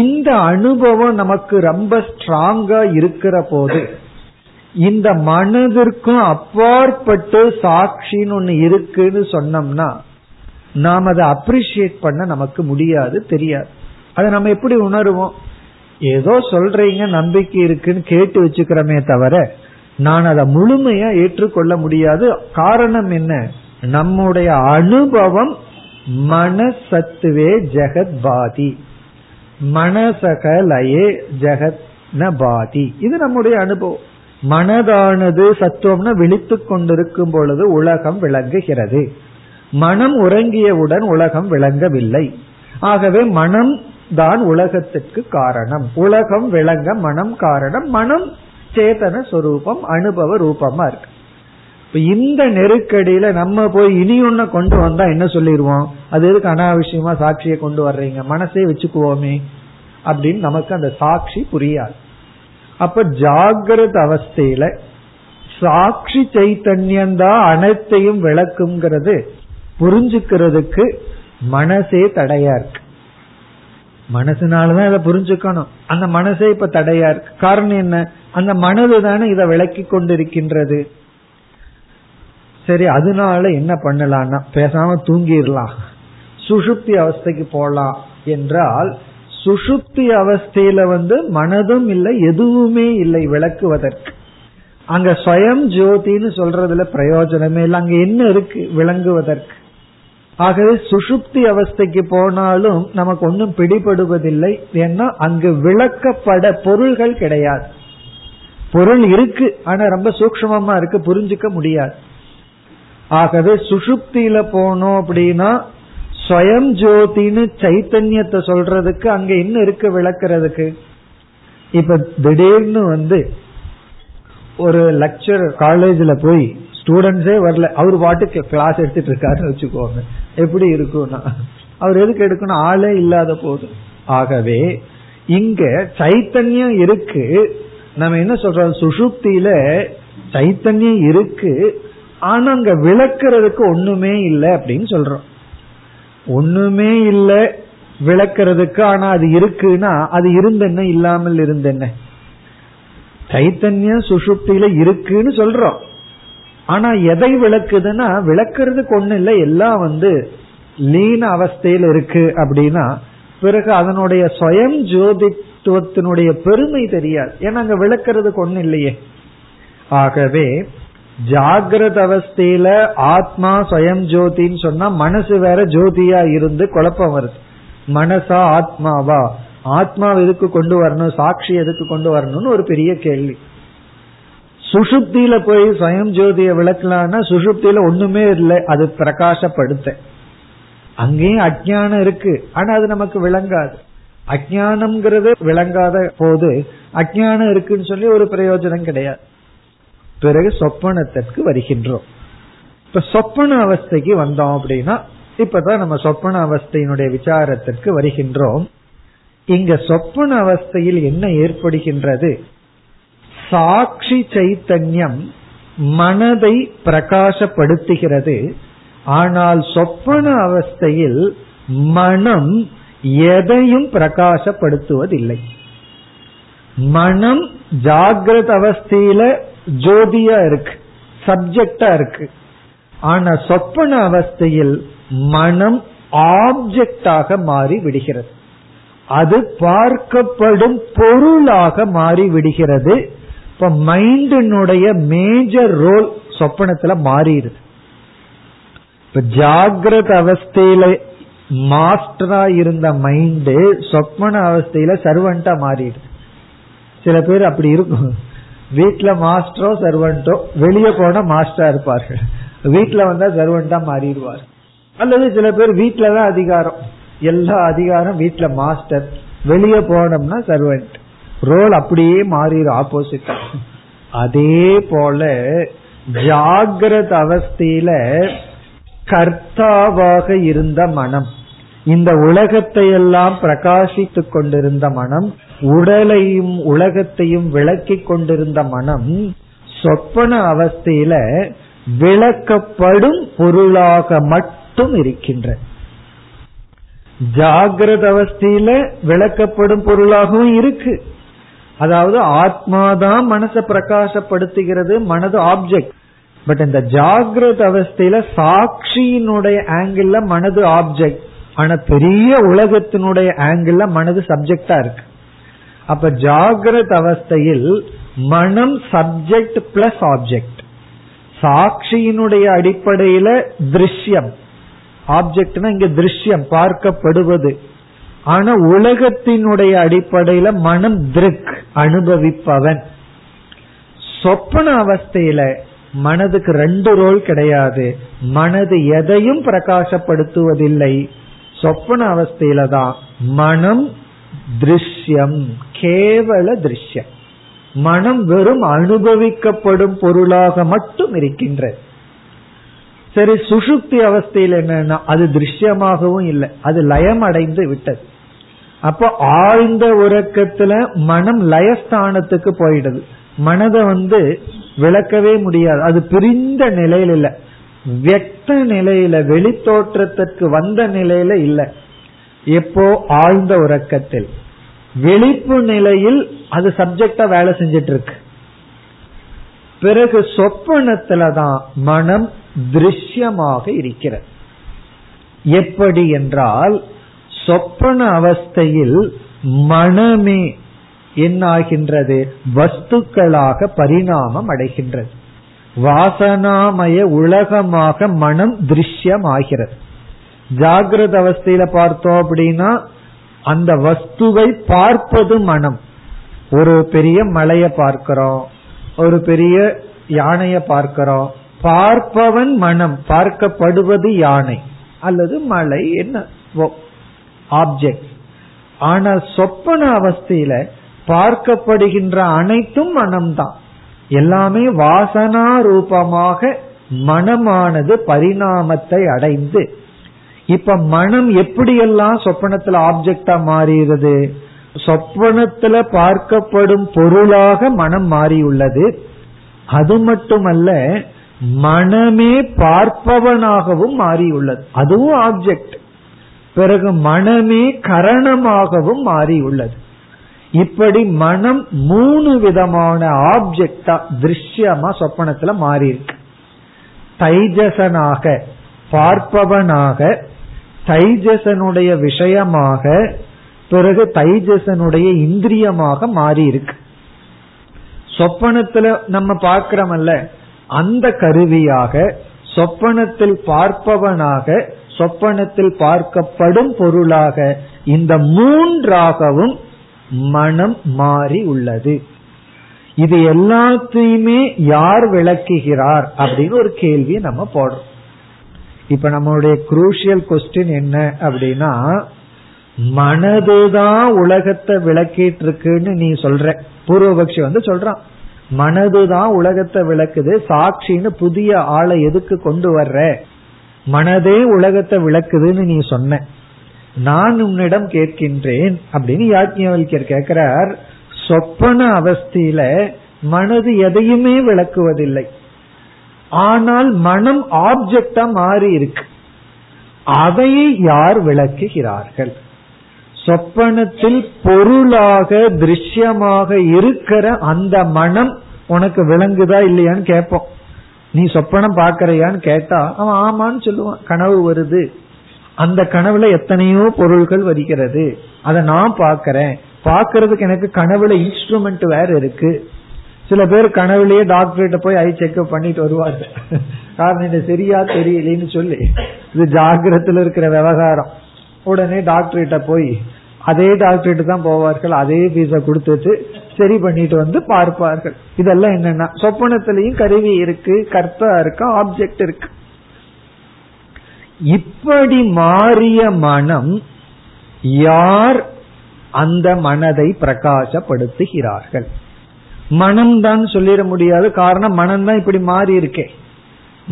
இந்த அனுபவம் நமக்கு ரொம்ப ஸ்ட்ராங்கா இருக்கிற போது, இந்த மனதிற்கும் அப்பாற்பட்டு சாட்சின்னு ஒண்ணு இருக்குன்னு சொன்னோம்னா நாம் அதை அப்ரிஷியேட் பண்ண நமக்கு முடியாது, தெரியாது. அதை நம்ம எப்படி உணர்வோம்? ஏதோ சொல்றீங்க, நம்பிக்கை இருக்குன்னு கேட்டு வச்சுக்கிறோமே தவிர நான் அதை முழுமையா ஏற்றுக்கொள்ள முடியாது. காரணம் என்ன? நம்முடைய அனுபவம் மனசத்துவே ஜெகத்பாதி. மனசகலயே ஜெகத் நபாதி. இது நம்முடைய அனுபவம். மனதானது சத்துவம்னு விழித்து கொண்டிருக்கும் பொழுது உலகம் விளங்குகிறது. மனம் உறங்கியவுடன் உலகம் விளங்கவில்லை. ஆகவே மனம் தான் உலகத்திற்கு காரணம். உலகம் விளங்க மனம் காரணம். மனம் சேதன சொரூபம், அனுபவ ரூபமா இருக்கு. இந்த நெருக்கடியில நம்ம போய் இனி ஒன்னு கொண்டு வந்தா என்ன சொல்லிடுவோம், அது எதுக்கு அனாவசியமா சாட்சியை கொண்டு வர்றீங்க, மனசே வச்சுக்குவோமே அப்படின்னு நமக்கு அந்த சாட்சி புரியாது. அப்ப ஜாகிரத அவஸ்தையில சாட்சி சைத்தன்யம்தான் அனைத்தையும் விளக்குங்கிறது புரிஞ்சுக்கிறதுக்கு மனசே தடையா இருக்கு. மனசுனாலதான் இதை புரிஞ்சுக்கணும். அந்த மனசே இப்ப தடையா இருக்கு. காரணம் என்ன, அந்த மனது தானே இதை விளக்கி கொண்டிருக்கின்றது. சரி, அதனால என்ன பண்ணலாம்னா பேசாம தூங்கிடலாம், சுஷுப்தி அவஸ்தைக்கு போலாம் என்றால், சுஷுப்தி அவஸ்தையில வந்து மனதும் இல்லை, எதுவுமே இல்லை விளக்குவதற்கு. அங்க ஸ்வயம் ஜோதின்னு சொல்றதுல பிரயோஜனமே இல்லை. அங்க என்ன இருக்கு விளங்குவதற்கு? ஆகவே சுஷுப்தி அவஸ்தைக்கு போனாலும் நமக்கு ஒன்றும் பிடிபடுவதில்லை. ஏன்னா அங்கு விளக்கப்பட பொருள்கள் கிடையாது. பொருள் இருக்கு, ஆனா ரொம்ப சூக்ஷ்மமா இருக்கு, புரிஞ்சுக்க முடியாது. ஆகவே சுஷுப்தியில போனோம் அப்படின்னா ஸ்வயம் ஜோதின்னு சைத்தன்யத்தை சொல்றதுக்கு அங்க என்ன இருக்கு விளக்குறதுக்கு? இப்ப திடீர்னு வந்து ஒரு லெக்சர் காலேஜ்ல போய் ஸ்டூடெண்ட்ஸே வரல, அவரு பாட்டுக்கு கிளாஸ் எடுத்துட்டு இருக்காருன்னு வச்சுக்கோங்க, எப்படி இருக்கும்னா அவர் எதுக்கு எடுக்கணும், ஆளே இல்லாத போது. ஆகவே இங்க சைத்தன்யம் இருக்கு. நம்ம என்ன சொல்றோம், சுஷுப்தியில சைத்தன்யம் இருக்கு ஆனா அங்க விளக்குறதுக்கு ஒண்ணுமே இல்லை அப்படின்னு சொல்றோம். ஒண்ணுமே இல்லை விளக்குறதுக்கு, ஆனா அது இருக்குன்னா அது இருந்தென்ன இல்லாமல் இருந்தென்ன? சைத்தன்யம் சுஷுப்தியில இருக்குன்னு சொல்றோம். ஆனா எதை விளக்குதுன்னா விளக்குறதுக்கு ஒண்ணு இல்லை, எல்லாம் வந்து லீன அவஸ்தையில இருக்கு அப்படின்னா பிறகு அதனுடைய ஸ்வயம் ஜோதித்துவத்தினுடைய பெருமை தெரியாது. ஏன்னா அங்க விளக்குறதுக்கு ஒண்ணு இல்லையே. ஆகவே ஜாகிரத அவஸ்தையில ஆத்மா ஸ்வயம் ஜோதின்னு சொன்னா மனசு வேற ஜோதியா இருந்து குழப்பம் வருது. மனசா ஆத்மாவா, ஆத்மா எதுக்கு கொண்டு வரணும், சாட்சி எதுக்கு கொண்டு வரணும்னு ஒரு பெரிய கேள்வி. சுஷுப்தியில போய் ஸ்வயம் ஜோதியை விளக்கலாம்னா சுஷுப்தியில ஒண்ணுமே இல்லை, அது பிரகாசப்படுத்த. அங்கேயும் அஜ்ஞானம் இருக்கு ஆனா அது நமக்கு விளங்காது. அஜ்ஞானம்ங்கிறது விளங்காத போது அஜ்ஞானம் இருக்குன்னு சொல்லி ஒரு பிரயோஜனம் கிடையாது. பிறகு சொப்பனத்திற்கு வருகின்றோம். இப்ப சொப்பன அவஸ்தைக்கு வந்தோம் அப்படின்னா இப்பதான் நம்ம சொப்பன அவஸ்தையினுடைய விசாரத்திற்கு வருகின்றோம். இங்க சொப்பன அவஸ்தையில் என்ன ஏற்படுகின்றது, சாட்சி சைத்தன்யம் மனதை பிரகாசப்படுத்துகிறது. ஆனால் சொப்பன அவஸ்தையில் மனம் எதையும் பிரகாசப்படுத்துவதில்லை. மனம் ஜாகிரத அவஸ்தையில ஜோதியா இருக்கு, சப்ஜெக்டா இருக்கு. ஆனா சொப்பன அவஸ்தையில் மனம் ஆப்ஜெக்டாக மாறி விடுகிறது, அது பார்க்கப்படும் பொருளாக மாறி விடுகிறது. இப்ப மைண்டினுடைய மேஜர் ரோல் சொப்பனத்துல மாறிடுது. இப்ப ஜாகிரத அவஸ்தையில மாஸ்டரா இருந்த மைண்டு சொப்பன அவஸ்தையில சர்வன்டா மாறிடுது. சில பேர் அப்படி இருக்கும், வீட்டுல மாஸ்டரோ சர்வன்டோ, வெளியே போனா மாஸ்டரா இருப்பார்கள், வீட்டுல வந்தா சர்வன்டா மாறிடுவார். அல்லது சில பேர் வீட்டுலதான் அதிகாரம், எல்லா அதிகாரம் வீட்டுல மாஸ்டர், வெளியே போனோம்னா சர்வன்ட், ரோல் அப்படியே மாறிடும் ஆப்போசிட்டா. அதே போல ஜாகிரத அவஸ்தையில கர்த்தாவாக இருந்த மனம், இந்த உலகத்தை எல்லாம் பிரகாசித்து கொண்டிருந்த மனம், உடலையும் உலகத்தையும் விளக்கி கொண்டிருந்த மனம், சொப்பன அவஸ்தையில விளக்கப்படும் பொருளாக மட்டும் இருக்கின்ற. ஜாகிரத அவஸ்தையில விளக்கப்படும் பொருளாகவும் இருக்கு, அதாவது ஆத்மாதான் மனசை பிரகாசப்படுத்துகிறது, மனது ஆப்ஜெக்ட். பட் இந்த ஜாகிரத அவஸ்தையில சாட்சியினுடைய ஆங்கிள் மனது ஆப்ஜெக்ட், ஆனா பெரிய உலகத்தினுடைய ஆங்கிள் மனது சப்ஜெக்டா இருக்கு. அப்ப ஜாகிரத அவஸ்தையில் மனம் சப்ஜெக்ட் பிளஸ் ஆப்ஜெக்ட். சாட்சியினுடைய அடிப்படையில திருஷ்யம், ஆப்ஜெக்ட்னா இங்க திருஷ்யம் பார்க்கப்படுவது, ஆனா உலகத்தினுடைய அடிப்படையில மனம் திருக் அனுபவிப்பவன். சொப்பன அவஸ்தையில மனதுக்கு ரெண்டு ரோல் கிடையாது, மனது எதையும் பிரகாசப்படுத்துவதில்லை. சொப்பன அவஸ்தையில தான் மனம் திருஷ்யம், கேவல திருஷ்யம். மனம் வெறும் அனுபவிக்கப்படும் பொருளாக மட்டும் இருக்கின்றது. சரி, சுஷுப்தி அவஸ்தையில் என்னன்னா அது திருஷ்யமாகவும் இல்லை, அது லயம் அடைந்து விட்டது. அப்போ ஆழ்ந்த உறக்கத்துல மனம் லயஸ்தானத்துக்கு போயிடுது. மனதை வந்து விளக்கவே முடியாது, அது பிரிந்த நிலையில இல்லை, வியக்த நிலையில, வெளித்தோற்றத்திற்கு வந்த நிலையில இல்லை. எப்போ ஆழ்ந்த உறக்கத்தில் விழிப்பு நிலையில் அது சப்ஜெக்டா வேலை செஞ்சிட்டு இருக்கு. பிறகு சொப்பனத்துலதான் மனம் திருஷ்யமாக இருக்கிறது. எப்படி என்றால் சொப்பன அவஸ்தையில் மனமே என்னாகின்றது, வஸ்துக்களாக பரிணாமம் அடைகின்றது. வாசனாமய உலகமாக மனம் திருஷ்யமாகிறது. ஜாகிரத அவஸ்தையில பார்த்தோம் அப்படின்னா அந்த வஸ்துவை பார்ப்பது மனம். ஒரு பெரிய மலைய பார்க்கிறோம், ஒரு பெரிய யானைய பார்க்கிறோம், பார்ப்பவன் மனம், பார்க்கப்படுவது யானை அல்லது மலை, என்ன ஆப்ஜெக்ட். ஆனால் சொப்பன அவஸ்தையில பார்க்கப்படுகின்ற அனைத்தும் மனம்தான். எல்லாமே வாசனா ரூபமாக மனமானது பரிணாமத்தை அடைந்து இப்ப மனம் எப்படியெல்லாம் சொப்பனத்துல ஆப்ஜெக்டா மாறுகிறது, சொப்பனத்துல பார்க்கப்படும் பொருளாக மனம் மாறியுள்ளது. அது மட்டுமல்ல, மனமே பார்ப்பவனாகவும் மாறியுள்ளது, அதுவும் ஆப்ஜெக்ட். பிறகு மனமே கரணமாகவும் மாறியுள்ளது. இப்படி மனம் மூணு விதமான ஆப்ஜெக்டா திருஷ்யமா சொப்பனத்துல மாறி இருக்கு. தைஜசனாக பார்ப்பவனாக, தைஜசனுடைய விஷயமாக, பிறகு தைஜசனுடைய இந்திரியமாக மாறி இருக்கு. சொப்பனத்துல நம்ம பார்க்கிறோம்ல அந்த கருவியாக, சொப்பனத்தில் பார்ப்பவனாக, சொப்பனத்தில் பார்க்கப்படும் பொருளாக, இந்த மூன்றாகவும் மனம் மாறி உள்ளது. இது எல்லாத்தையுமே யார் விளக்குகிறார் அப்படின்னு ஒரு கேள்வியை நம்ம போடுறோம். இப்ப நம்மளுடைய குரூஷியல் கொஸ்டின் என்ன அப்படின்னா, மனதுதான் உலகத்தை விளக்கிட்டு இருக்குன்னு நீ சொல்ற, பூர்வபக்ஷி வந்து சொல்றான் மனதுதான் உலகத்தை விளக்குது, சாட்சின்னு புதிய ஆளை எதுக்கு கொண்டு வர்ற, மனதே உலகத்தை விளக்குதுன்னு நீ சொன்ன. நான் உன்னிடம் கேட்கின்றேன் அப்படின்னு யாஜ்ஞவல்கியர் கேட்கிறார், சொப்பன அவஸ்தையில மனது எதையுமே விளக்குவதில்லை, ஆனால் மனம் ஆப்ஜெக்டா மாறி இருக்கு, அதையே யார் விளக்குகிறார்கள்? சொப்பனத்தில் பொருளாக திருஷ்யமாக இருக்கிற அந்த மனம் உனக்கு விளங்குதா இல்லையான்னு கேட்போம். நீ சொப்பனம் பாக்கறியான்னு கேட்டா அவன் ஆமான்னு சொல்லுவான். கனவு வருது, அந்த கனவுல எத்தனையோ பொருள்கள் வருகிறது, அதை நான் பாக்கிறேன், பாக்கிறதுக்கு எனக்கு கனவுல இன்ஸ்ட்ருமெண்ட் வேற இருக்கு. சில பேர் கனவுலயே டாக்டர்கிட்ட போய் ஐ செக்அப் பண்ணிட்டு வருவாரு, காரணம் இது சரியா தெரியலன்னு சொல்லி. இது ஜாகிரத்துல இருக்கிற விவகாரம். உடனே டாக்டர்கிட்ட போய் அதே டாக்டர்கிட்ட தான் போவார்கள், அதே பீஸை கொடுத்துட்டு சரி பண்ணிட்டு வந்து பார்ப்பார்கள். இதெல்லாம் என்னன்னா சொப்பனத்திலையும் கருவி இருக்கு, கர்த்தா இருக்கு, ஆப்ஜெக்ட் இருக்கு. இப்படி மாறிய மனம் யார் அந்த மனதை பிரகாசப்படுத்துகிறார்கள்? மனம்தான் சொல்லிட முடியாது, காரணம் மனம்தான் இப்படி மாறி இருக்கே,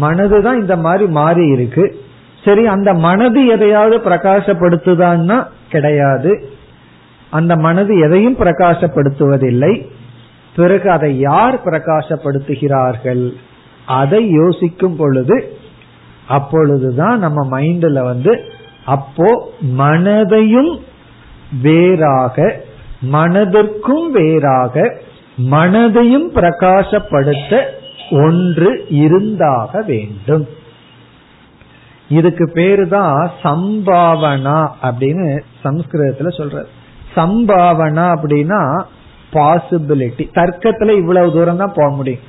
மனதுதான் இந்த மாதிரி மாறி இருக்கு. சரி, அந்த மனது எதையாவது பிரகாசப்படுத்துதான்னா கிடையாது, அந்த மனது எதையும் பிரகாசப்படுத்துவதில்லை. பிறகு அதை யார் பிரகாசப்படுத்துகிறார்கள்? அதை யோசிக்கும் பொழுது அப்பொழுதுதான் நம்ம மைண்ட்ல வந்து அப்போ மனதையும் வேறாக, மனதிற்கும் வேறாக, மனதையும் பிரகாசப்படுத்த ஒன்று இருந்தாக வேண்டும். இதுக்கு பேரு தான் சம்பாவனா அப்படின்னு சம்ஸ்கிருதத்துல சொல்ற. சம்பாவனா அப்படின்னா பாசிபிலிட்டி. தர்க்கத்துல இவ்வளவு தூரம் தான் போக முடியும்,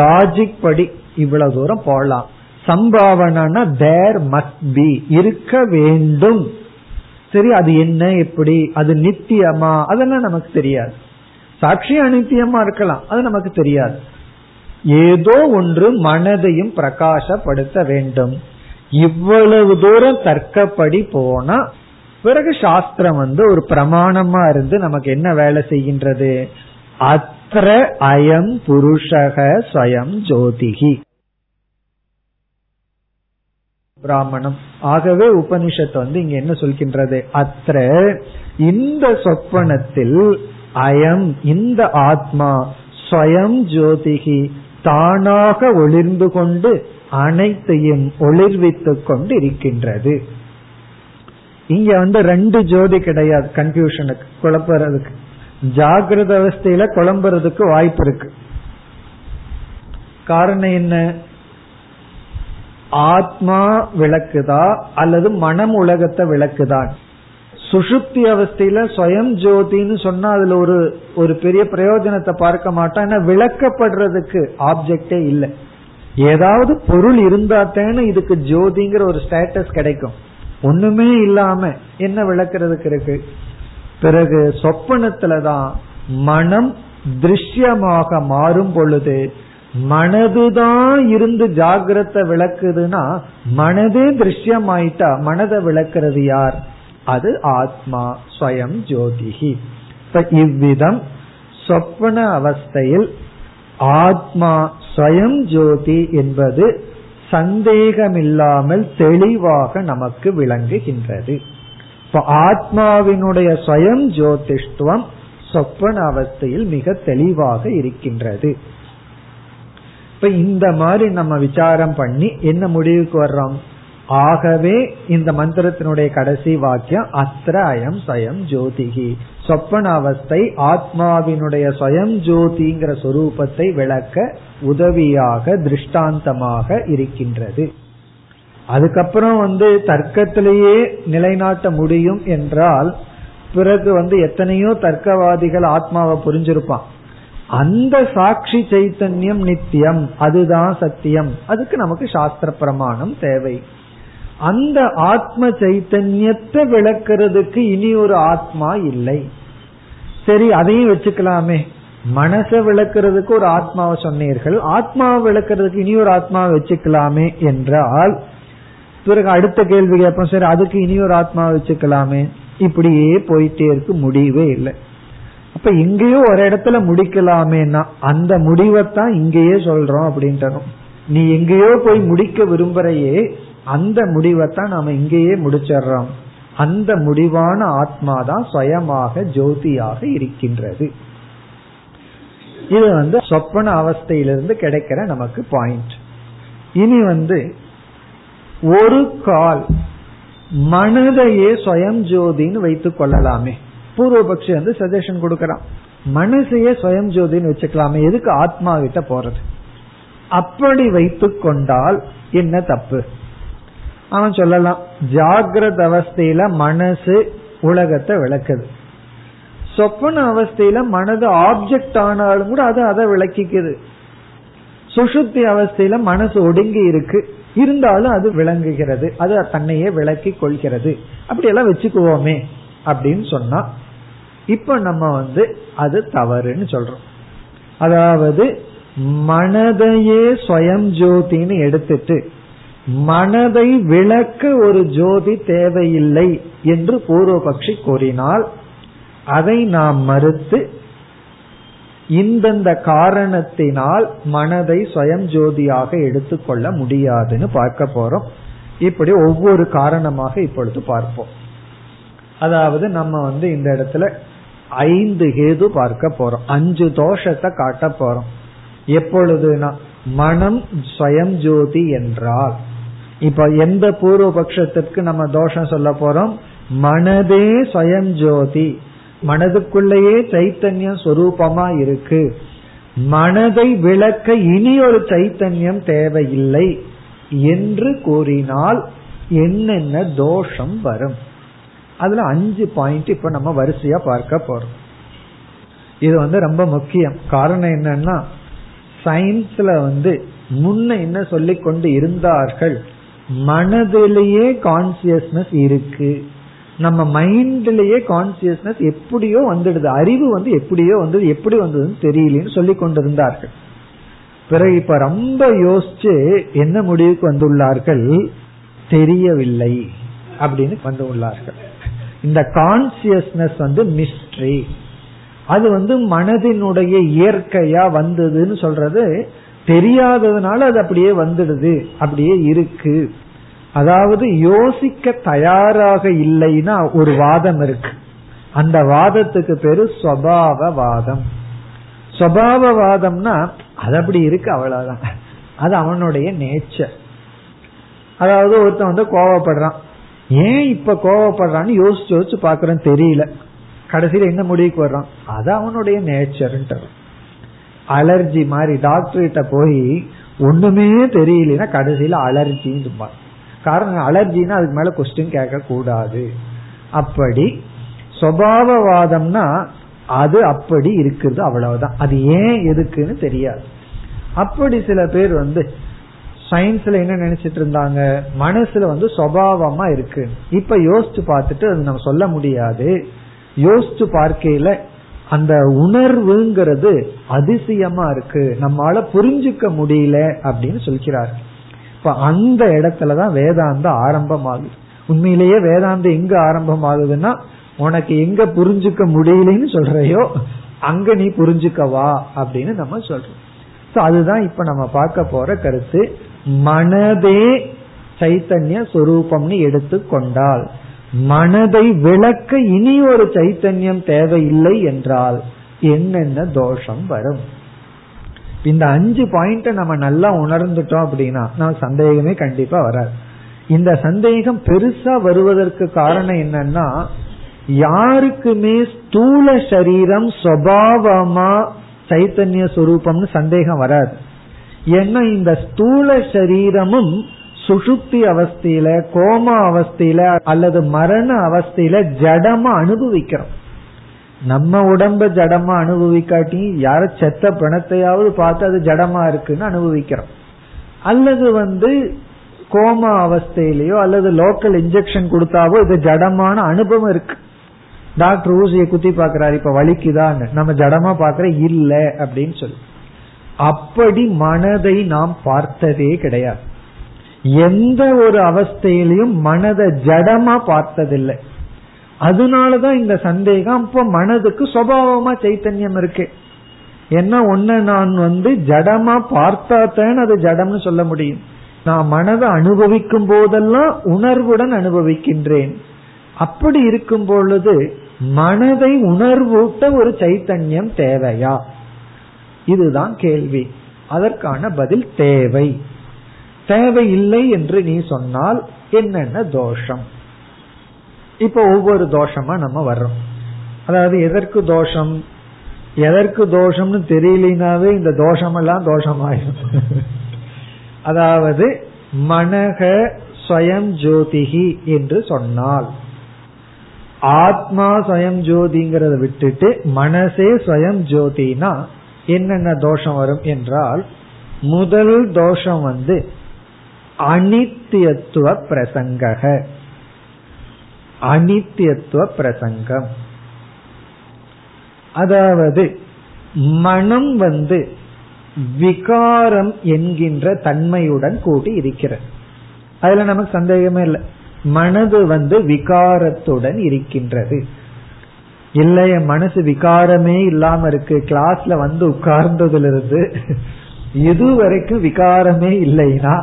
லாஜிக் படி இவ்வளவு தூரம் போகலாம். சம்பாவனா தேர் மஸ்ட் பி, இருக்க வேண்டும் சரி அது என்ன, எப்படி அது நித்தியமா, அதெல்லாம் நமக்கு தெரியாது. சாட்சியம் அநித்தியமா இருக்கலாம், அது நமக்கு தெரியாது. ஏதோ ஒன்று மனதையும் பிரகாசப்படுத்த வேண்டும். இவ்வளவு தூரம் தர்க்கப்படி போனா பிறகு சாஸ்திரம் வந்து ஒரு பிரமாணமா இருந்து நமக்கு என்ன வேலை செய்கின்றது? அத்ர அயம் புருஷக ஸ்வயம் ஜோதிஹி பிராமணம். ஆகவே உபனிஷத்து வந்து இங்க என்ன சொல்கின்றது? அத்ர இந்த சொப்பனத்தில் அயம் இந்த ஆத்மா ஸ்வயம் ஜோதிஹி தானாக ஒளிர்ந்து கொண்டு அனைத்தையும் ஒளிர்வித்துக் கொண்டு இருக்கின்றது. இங்க வந்து ரெண்டு ஜோதி கிடையாது, கன்ஃபியூஷனுக்கு குழப்பறதுக்கு. ஜாகிரத அவஸ்தையில குழம்புறதுக்கு வாய்ப்பு இருக்கு. காரணம் என்ன? ஆத்மா விளக்குதா அல்லது மனம் உலகத்தை விளக்குதான்? சுஷுப்தி அவஸ்தையில ஸ்வயம் ஜோதின்னு சொன்னா அதுல ஒரு ஒரு பெரிய பிரயோஜனத்தை பார்க்க மாட்டோம். ஏன்னா விளக்கப்படுறதுக்கு ஆப்ஜெக்டே இல்லை. ஏதாவது பொருள் இருந்தாத்தானே இதுக்கு ஜோதிங்கிற ஒரு ஸ்டேட்டஸ் கிடைக்கும். ஒண்ணுமே இல்லாம என்ன விளக்குறதுக்கு இருக்கு? பிறகு சொப்பனத்துலதான் மனம் திருஷ்யமாக மாறும் பொழுது மனதுதான் இருந்து ஜாகிரத்தை விளக்குதுன்னா மனதே திருஷ்யமாயிட்டா மனதை விளக்குறது யார்? அது ஆத்மா ஸ்வயம் ஜோதிஹி. இவ்விதம் சொப்பன அவஸ்தையில் ஆத்மா ஸ்வயம் ஜோதி என்பது சந்தேகமில்லாமல் தெளிவாக நமக்கு விளங்குகின்றது. இப்ப ஆத்மாவினுடைய ஸ்வயம் ஜோதிஷ்டுவம் சொப்பன அவஸ்தையில் மிக தெளிவாக இருக்கின்றது. இப்ப இந்த மாதிரி நம்ம விசாரம் பண்ணி என்ன முடிவுக்கு வர்றோம்? ஆகவே இந்த மந்திரத்தினுடைய கடைசி வாக்கியம் அத்ர அயம் ஸ்வயம் ஜோதிஹி, சொப்பன அவஸ்தை ஆத்மாவினுடைய ஸ்வயம் ஜோதிங்கிற சொரூபத்தை விளக்க உதவியாக திருஷ்டாந்தமாக இருக்கின்றது. அதுக்கப்புறம் வந்து தர்க்கத்திலேயே நிலைநாட்ட முடியும் என்றால் பிறகு வந்து எத்தனையோ தர்க்கவாதிகள் ஆத்மாவை புரிஞ்சிருப்பான். அந்த சாட்சி சைத்தன்யம் நித்தியம், அதுதான் சத்தியம், அதுக்கு நமக்கு சாஸ்திர பிரமாணம் தேவை. அந்த ஆத்ம சைத்தன்யத்தை விளக்கிறதுக்கு இனி ஒரு ஆத்மா இல்லை. சரி, அதையும் வச்சுக்கலாமே. மனசை விளக்கிறதுக்கு ஒரு ஆத்மாவை சொன்னீர்கள், ஆத்மாவை விளக்கிறதுக்கு இனி ஒரு ஆத்மாவை வச்சுக்கலாமே என்றால் பிறகு அடுத்த கேள்வி கேட்போம், சரி அதுக்கு இனி ஒரு ஆத்மாவை வச்சுக்கலாமே. இப்படியே போயிட்டே இருக்கு, முடிவே இல்லை. அப்ப இங்கேயும் ஒரு இடத்துல முடிக்கலாமேன்னா அந்த முடிவைத்தான் இங்கேயே சொல்றோம் அப்படின்ட்டு. நீ எங்கேயோ போய் முடிக்க விரும்புறையே, அந்த முடிவைத்தான் நாம இங்கேயே முடிச்சிடறோம். அந்த முடிவான ஆத்மாதான் சுயமாக ஜோதியாக இருக்கின்றது. இது வந்து சொப்பன அவஸ்தையிலிருந்து கிடைக்கிற நமக்கு பாயிண்ட். இனி வந்து ஒரு கால் மனதையே ஸ்வயம் ஜோதின்னு வைத்துக் கொள்ளலாமே. பூர்வபக்ஷி வந்து சஜஷன் கொடுக்கறான், மனசையே ஸ்வயம் ஜோதின்னு வச்சுக்கலாமே, எதுக்கு ஆத்மா கிட்ட போறது? அப்படி வைத்து கொண்டால் என்ன தப்பு? அவன் சொல்லலாம், ஜாகிரத அவஸ்தையில மனசு உலகத்தை விளக்குது, சொப்பன அவஸ்தையில மனது ஆப்ஜெக்ட் ஆனாலும் கூட அது அதை விளக்கிக்குது, சுசுப்தி அவஸ்தையில மனசு ஒடுங்கி இருக்கு இருந்தாலும் அது விளங்குகிறது, அது தன்னையே விளக்கி கொள்கிறது, அப்படி எல்லாம் வச்சுக்குவோமே அப்படின்னு சொன்னா இப்ப நம்ம வந்து அது தவறுன்னு சொல்றோம். அதாவது மனதையே ஸ்வயம் ஜோதின்னு எடுத்துட்டு மனதை விளக்க ஒரு ஜோதி தேவையில்லை என்று பூர்வபக்ஷி கூறினால் அதை நாம் மறுத்து இந்தந்த காரணத்தினால் மனதை ஸ்வயம் ஜோதியாக எடுத்துக்கொள்ள முடியாதுன்னு பார்க்க போறோம். இப்படி ஒவ்வொரு காரணமாக இப்பொழுது பார்ப்போம். அதாவது நம்ம வந்து இந்த இடத்துல ஐந்து ஹேது பார்க்க போறோம், அஞ்சு தோஷத்தை காட்ட போறோம். எப்பொழுதுனா மனம் ஸ்வயம் ஜோதி என்றால், இப்ப எந்த பூர்வ பட்சத்திற்கு நம்ம தோஷம் சொல்ல போறோம்? மனதே ஸ்வயம் ஜோதி, மனதுக்குள்ளேயே சைத்தன்யம் சொரூபமா இருக்கு, மனதை விளக்க இனி ஒரு சைத்தன்யம் தேவையில்லை என்று கூறினால் என்னென்ன தோஷம் வரும்? அதுல அஞ்சு பாயிண்ட் இப்ப நம்ம வரிசையா பார்க்க போறோம். இது வந்து ரொம்ப முக்கியம். காரணம் என்னன்னா சயின்ஸ்ல வந்து முன்ன என்ன சொல்லிக் கொண்டு இருந்தார்கள், மனதிலேயே கான்சியஸ்னஸ் இருக்கு, நம்ம மைண்ட்லயே கான்சியஸ்னஸ் எப்படியோ வந்துடுது, அறிவு வந்து எப்படியோ வந்து எப்படி வந்ததுன்னு தெரியலன்னு சொல்லி கொண்டிருந்தார்கள். பிறகு இப்ப ரொம்ப யோசிச்சு என்ன முடிவுக்கு வந்துள்ளார்கள், தெரியவில்லை அப்படின்னு வந்து உள்ளார்கள். இந்த கான்சியஸ்னஸ் வந்து மிஸ்ட்ரி, அது வந்து மனதினுடைய இயற்கையா வந்ததுன்னு சொல்றது தெரியாததுனால அது அப்படியே வந்துடுது, அப்படியே இருக்கு. அதாவது யோசிக்க தயாராக இல்லைன்னா ஒரு வாதம் இருக்கு, அந்த வாதத்துக்கு பேரு ஸ்வபாவவாதம். ஸ்வபாவவாதம்னா அது அப்படி இருக்கு அவ்வளவுதான், அது அவனுடைய நேச்சர். அதாவது ஒருத்தன் வந்து கோவப்படுறான், ஏன் இப்ப கோவப்படுறான்னு யோசிச்சு யோசிச்சு பாக்குறேன், தெரியல. கடைசியில என்ன முடிவுக்கு வர்றான், அது அவனுடைய நேச்சர்ன்ற. அலர்ஜி மாதிரி டாக்டர் கிட்ட போய் ஒண்ணுமே தெரியலன்னா கடைசியில அலர்ஜின்னு பாரு. காரணம் அலர்ஜினா அதுக்கு மேல கொஸ்டின் கேட்க கூடாது. அப்படி சுபாவவாதம்னா அது அப்படி இருக்கிறது அவ்வளவுதான், அது ஏன் எதுக்குன்னு தெரியாது. அப்படி சில பேர் வந்து சயின்ஸ்ல என்ன நினைச்சிட்டு இருந்தாங்க, மனசுல வந்து சுபாவமா இருக்கு. இப்ப யோசிச்சு பார்த்துட்டு அது நம்ம சொல்ல முடியாது, யோசிச்சு பார்க்கையில அந்த உணர்வுங்கிறது அதிசயமா இருக்கு, நம்மளால புரிஞ்சுக்க முடியல அப்படின்னு சொல்லிக்கிறார். இப்ப அந்த இடத்துலதான் வேதாந்தம் ஆரம்பமாகுது. உண்மையிலேயே வேதாந்தம் எங்க ஆரம்பமாகுதுன்னா, உனக்கு எங்க புரிஞ்சுக்க முடியலன்னு சொல்றையோ அங்க நீ புரிஞ்சுக்கவா அப்படின்னு நம்ம சொல்றோம். அதுதான் இப்ப நம்ம பார்க்க போற கருத்து. மனதே சைத்தன்ய சொரூபம்னு எடுத்து கொண்டால், மனதை விளக்க இனி ஒரு சைத்தன்யம் தேவையில்லை என்றால் என்னென்ன தோஷம் வரும்? இந்த அஞ்சு பாயிண்ட் நம்ம நல்லா உணர்ந்துட்டோம் அப்படின்னா நமக்கு சந்தேகமே கண்டிப்பா வராது. இந்த சந்தேகம் பெருசா வருவதற்கு காரணம் என்னன்னா, யாருக்குமே ஸ்தூல சரீரம் சுபாவமா சைத்தன்ய சொரூபம்னு சந்தேகம் வராது. ஏன்னா இந்த ஸ்தூல சரீரமும் சுஷுப்தி அவஸ்தையில, கோமா அவஸ்தையில அல்லது மரண அவஸ்தையில ஜடமா அனுபவிக்கிறோம். நம்ம உடம்ப ஜடமா அனுபவிக்காட்டி யார செத்த பிணத்தையாவது பார்த்து அது ஜடமா இருக்குன்னு அனுபவிக்கிறோம். அல்லது வந்து கோமா அவஸ்தையிலயோ அல்லது லோக்கல் இன்ஜெக்ஷன் கொடுத்தாவோ இது ஜடமான அனுபவம் இருக்கு. டாக்டர் ஊசியை குத்தி பாக்குறாரு, இப்ப வலிக்குதான், நம்ம ஜடமா பாக்குற இல்ல அப்படின்னு சொல்லி. அப்படி மனதை நாம் பார்த்ததே கிடையாது, எந்த ஒரு அவஸ்தையிலையும் மனதை ஜடமா பார்த்ததில்லை. அதனாலதான் இந்த சந்தேகம். இப்ப மனதுக்கு சுபாவமா சைத்தன்யம் இருக்கு, என்ன ஒண்ணு நான் வந்து ஜடமா பார்த்தாதான் அது ஜடம்னு சொல்ல முடியும். நான் மனதை அனுபவிக்கும் போதெல்லாம் உணர்வுடன் அனுபவிக்கின்றேன். அப்படி இருக்கும் பொழுது மனதை உணர்வூட்ட ஒரு சைத்தன்யம் தேவையா? இதுதான் கேள்வி. அதற்கான பதில் தேவை. தேவையில்லை என்று நீ சொன்னால் என்னென்ன தோஷம்? இப்ப ஒவ்வொரு தோஷமா நம்ம வர்றோம். அதாவது எதற்கு தோஷம், எதற்கு தோஷம்னு தெரியலனாவே இந்த தோஷமெல்லாம் தோஷமாயிடும். அதாவது மனக ஸ்வயம் ஜோதிஹி என்று சொன்னால், ஆத்மா ஸ்வயம் ஜோதிங்கிறத விட்டுட்டு மனசே ஸ்வயம் ஜோதினா என்னென்ன தோஷம் வரும் என்றால், முதல் தோஷம் வந்து அனித்தியத்துவ பிரசங்கக. அனித்தியத்துவ பிரசங்கம், அதாவது மனம் வந்து விகாரம் என்கின்ற தன்மையுடன் கூடி இருக்கிறது. அதுல நமக்கு சந்தேகமே இல்லை, மனது வந்து விகாரத்துடன் இருக்கின்றது. இல்லைய மனசு விகாரமே இல்லாம இருக்கு, கிளாஸ்ல வந்து உட்கார்ந்ததுல இருந்து இதுவரைக்கும் விகாரமே இல்லைன்னா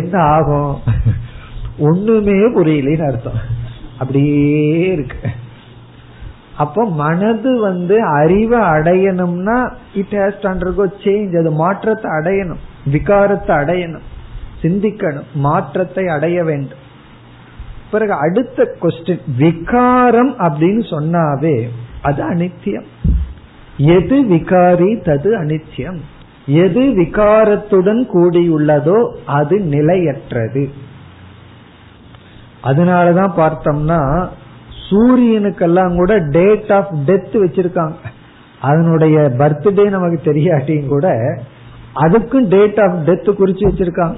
என்ன ஆகும்? ஒண்ணுமே புரியலன்னு அர்த்தம், அப்படியே இருக்கு. அப்போ மனது வந்து அறிவை அடையணும்னா it has to undergo change. அது மாற்றத்தை அடையணும், விகாரத்தை அடையணும், சிந்திக்கணும், மாற்றத்தை அடைய வேண்டும். பிறகு அடுத்த கொஸ்டின், விகாரம் அப்படின்னு சொன்னாவே அது அனித்தியம். எது விகாரி தது அனித்தியம், எது விகாரத்துடன் கூடியுள்ளதோ அது நிலையற்றது. அதனாலதான் பார்த்தோம்னா சூரியனுக்கெல்லாம் கூட டேட் ஆஃப் டெத் வச்சிருக்காங்க. அதனுடைய பர்த்டே நமக்கு தெரியாட்டியும் கூட அதுக்கும் டேட் ஆஃப் டெத் குறிச்சு வச்சிருக்காங்க.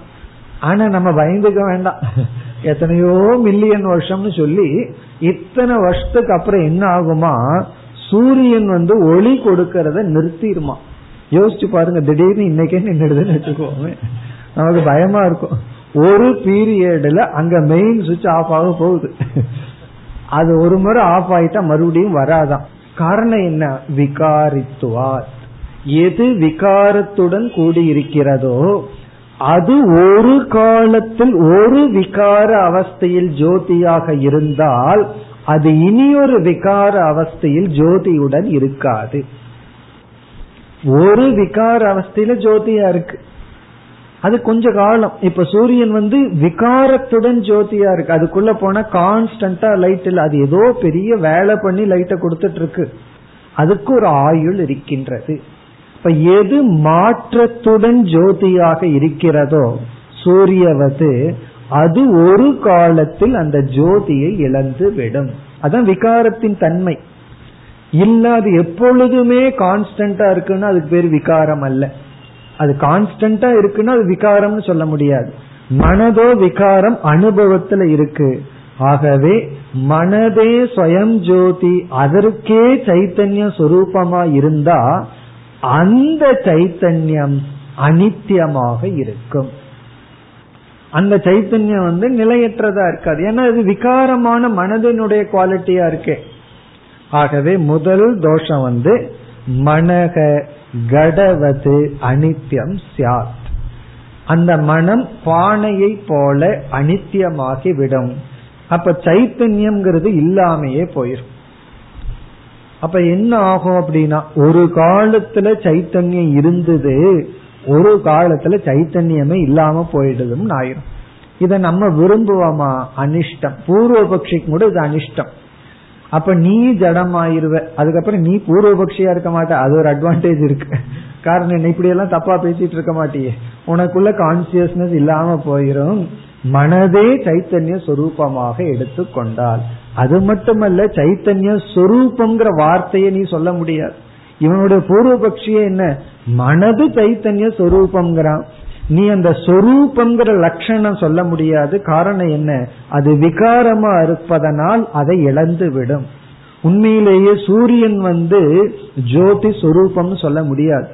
ஆனா நம்ம பயந்துக்க வேண்டாம், எத்தனையோ மில்லியன் வருஷம்னு சொல்லி இத்தனை வருஷத்துக்கு அப்புறம் என்ன ஆகுமா, சூரியன் வந்து ஒளி கொடுக்கறத நிறுத்திடுமா. யோசிச்சு பாருங்க, திடீர்னு இன்னைக்கே நின்றுடுதுன்னு வச்சுக்கோமே, நமக்கு பயமா இருக்கும். ஒரு பீரியட்ல அங்க மெயின் சுவிட்ச் ஆஃப் ஆக போகுது. அது ஒரு முறை ஆஃப் ஆயிட்டா மறுபடியும் வராதான். காரணம் என்ன, விகாரித்துவார், எது விகாரத்துடன் கூடியிருக்கிறதோ அது ஒரு காலத்தில் ஒரு விகார அவஸ்தையில் ஜோதியாக இருந்தால் அது இனியொரு விகார அவஸ்தையில் ஜோதியுடன் இருக்காது. ஒரு விகார அவஸ்தையில ஜோதியா இருக்கு, அது கொஞ்ச காலம். இப்ப சூரியன் வந்து விகாரத்துடன் ஜோதியா இருக்கு, அதுக்குள்ள போனா கான்ஸ்டன்டா லைட் இல்ல, அது ஏதோ பெரிய வேலை பண்ணி லைட்டை கொடுத்துட்டு இருக்கு, அதுக்கு ஒரு ஆயுள் இருக்கின்றது. இப்ப எது மாற்றத்துடன் ஜோதியாக இருக்கிறதோ சூரியவது, அது ஒரு காலத்தில் அந்த ஜோதியை இழந்து விடும். அதான் விகாரத்தின் தன்மை. இல்ல அது எப்பொழுதுமே கான்ஸ்டன்டா இருக்குன்னா அதுக்கு பேர் விகாரம் அல்ல. அது கான்ஸ்டன்டா இருக்குன்னா அது விகாரம்னு சொல்ல முடியாது. மனதோ விகாரம் அனுபவத்துல இருக்கு. ஆகவே மனதே ஸ்வயம் ஜோதி, அதற்கே சைத்தன்ய சொரூபமா இருந்தா அந்த சைத்தன்யம் அனித்தியமாக இருக்கும். அந்த சைத்தன்யம் வந்து நிலையற்றதா இருக்காது, ஏன்னா அது விகாரமான மனதினுடைய குவாலிட்டியா இருக்கே. ஆகவே முதல் தோஷம் வந்து மனக கடவது அனித்தியம் சியாத், அந்த மனம் பானையை போல அனித்தியமாகி விடும். அப்ப சைத்தன்யம் இல்லாமையே போயிடும். அப்ப என்ன ஆகும் அப்படின்னா, ஒரு காலத்துல சைத்தன்யம் இருந்தது, ஒரு காலத்துல சைத்தன்யமே இல்லாம போயிடுதுன்னு ஆயிரும். இத நம்ம விரும்புவோமா? அனிஷ்டம். பூர்வபக்ஷிக்கு கூட இது அனிஷ்டம். அப்ப நீ ஜடமாயிருவ, அதுக்கப்புறம் நீ பூர்வபக்ஷியா இருக்க மாட்ட. அது ஒரு அட்வான்டேஜ் இருக்கு. காரணம் என்ன, இப்படி எல்லாம் தப்பா பேசிட்டு இருக்க மாட்டியே, உனக்குள்ள கான்சியஸ்னஸ் இல்லாம போயிரும். மனதே சைத்தன்ய சொரூபமாக எடுத்து கொண்டால், அது மட்டுமல்ல சைத்தன்ய சொரூபம்ங்கிற வார்த்தையை நீ சொல்ல முடியாது. இவனுடைய பூர்வபக்ஷிய என்ன, மனது சைத்தன்ய சொரூபம்ங்கிறான். நீ அந்த சொரூபம்ங்கிற லட்சணம் சொல்ல முடியாது. காரணம் என்ன, அது விகாரமா இருப்பதனால் அதை இழந்து விடும். உண்மையிலேயே சூரியன் வந்து ஜோதி சொரூபம்னு சொல்ல முடியாது,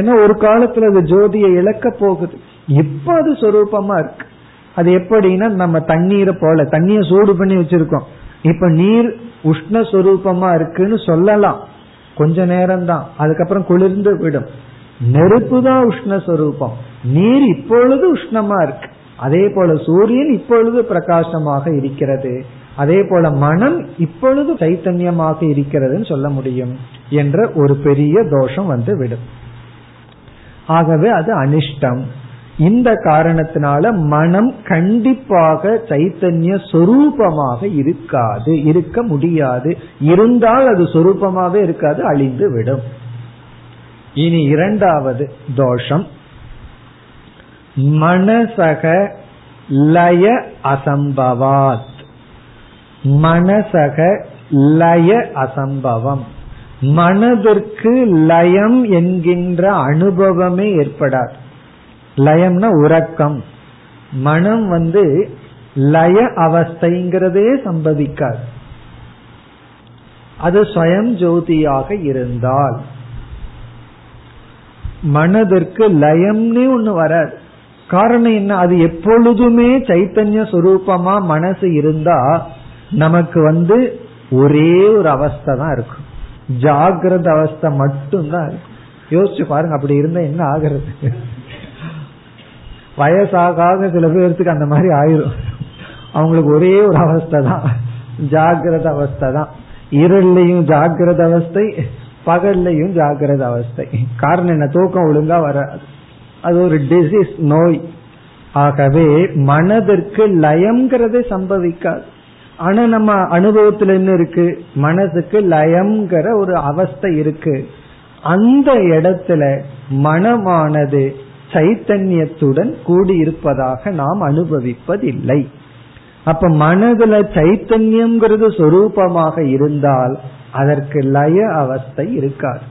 ஏன்னா ஒரு காலத்துல அது ஜோதியை இழக்க போகுது. இப்ப அது சொரூபமா இருக்கு. அது எப்படின்னா, நம்ம தண்ணீரை போல, தண்ணியை சூடு பண்ணி வச்சிருக்கோம், இப்ப நீர் உஷ்ண சொரூபமா இருக்குன்னு சொல்லலாம் கொஞ்ச நேரம் தான், அதுக்கப்புறம் குளிர்ந்து விடும். நெருப்புதான் உஷ்ணஸ்வரூபம், நீர் இப்பொழுது உஷ்ணமா இருக்கு. அதே போல சூரியன் இப்பொழுது பிரகாசமாக இருக்கிறது, அதே போல மனம் இப்பொழுது சைத்தன்யமாக இருக்கிறதுன்னு சொல்ல முடியும் என்ற ஒரு பெரிய தோஷம் வந்து விடும். ஆகவே அது அனிஷ்டம். இந்த காரணத்தினால மனம் கண்டிப்பாக சைத்தன்ய சொரூபமாக இருக்காது, இருக்க முடியாது. இருந்தால் அது சொரூபமாவே இருக்காது, அழிந்து விடும். இனி இரண்டாவது தோஷம் மனசக லய அசம்பவாத். மனசக லய அசம்பவம், மனதிற்கு லயம் என்கின்ற அனுபவமே ஏற்படாது. லயம்னா உறக்கம். மனம் வந்து லய அவஸ்தைங்கிறதே சம்பவிக்காது. அது ஸ்வயம் ஜோதியாக இருந்தால் மனதிற்கு லயம்னே ஒண்ணு வராது. காரணம் என்ன, அது எப்பொழுதுமே சைத்தன்ய சொரூபமா மனசு இருந்தா நமக்கு வந்து ஒரே ஒரு அவஸ்தை தான் இருக்கும், ஜாகிரத அவஸ்தை மட்டும்தான் இருக்கும். யோசிச்சு பாருங்க, அப்படி இருந்தா என்ன ஆகிறது? வயசாக சில பேருக்கு அந்த மாதிரி ஆயிரும், அவங்களுக்கு ஒரே ஒரு அவஸ்தை தான், ஜாகிரத அவஸ்தை தான். இருள்லையும் ஜாகிரத அவஸ்தை, பகல்லையும் ஜாகிரத அவஸ்தை. காரணம் என்ன, தூக்கம் ஒழுங்கா வராது, அது ஒரு டிசீஸ், நோய். ஆகவே மனதிற்கு லயம்ங்கிறதே சம்பவிக்காது. ஆனா நம்ம அனுபவத்துல என்ன இருக்கு, மனதுக்கு லயம்ங்கிற ஒரு அவஸ்தை இருக்கு. அந்த இடத்துல மனமானது சைத்தன்யத்துடன் கூடியிருப்பதாக நாம் அனுபவிப்பதில்லை. அப்ப மனதுல சைத்தன்யம்ங்கிறது சொரூபமாக இருந்தால் அதற்கு லய அவஸ்தை இருக்காது.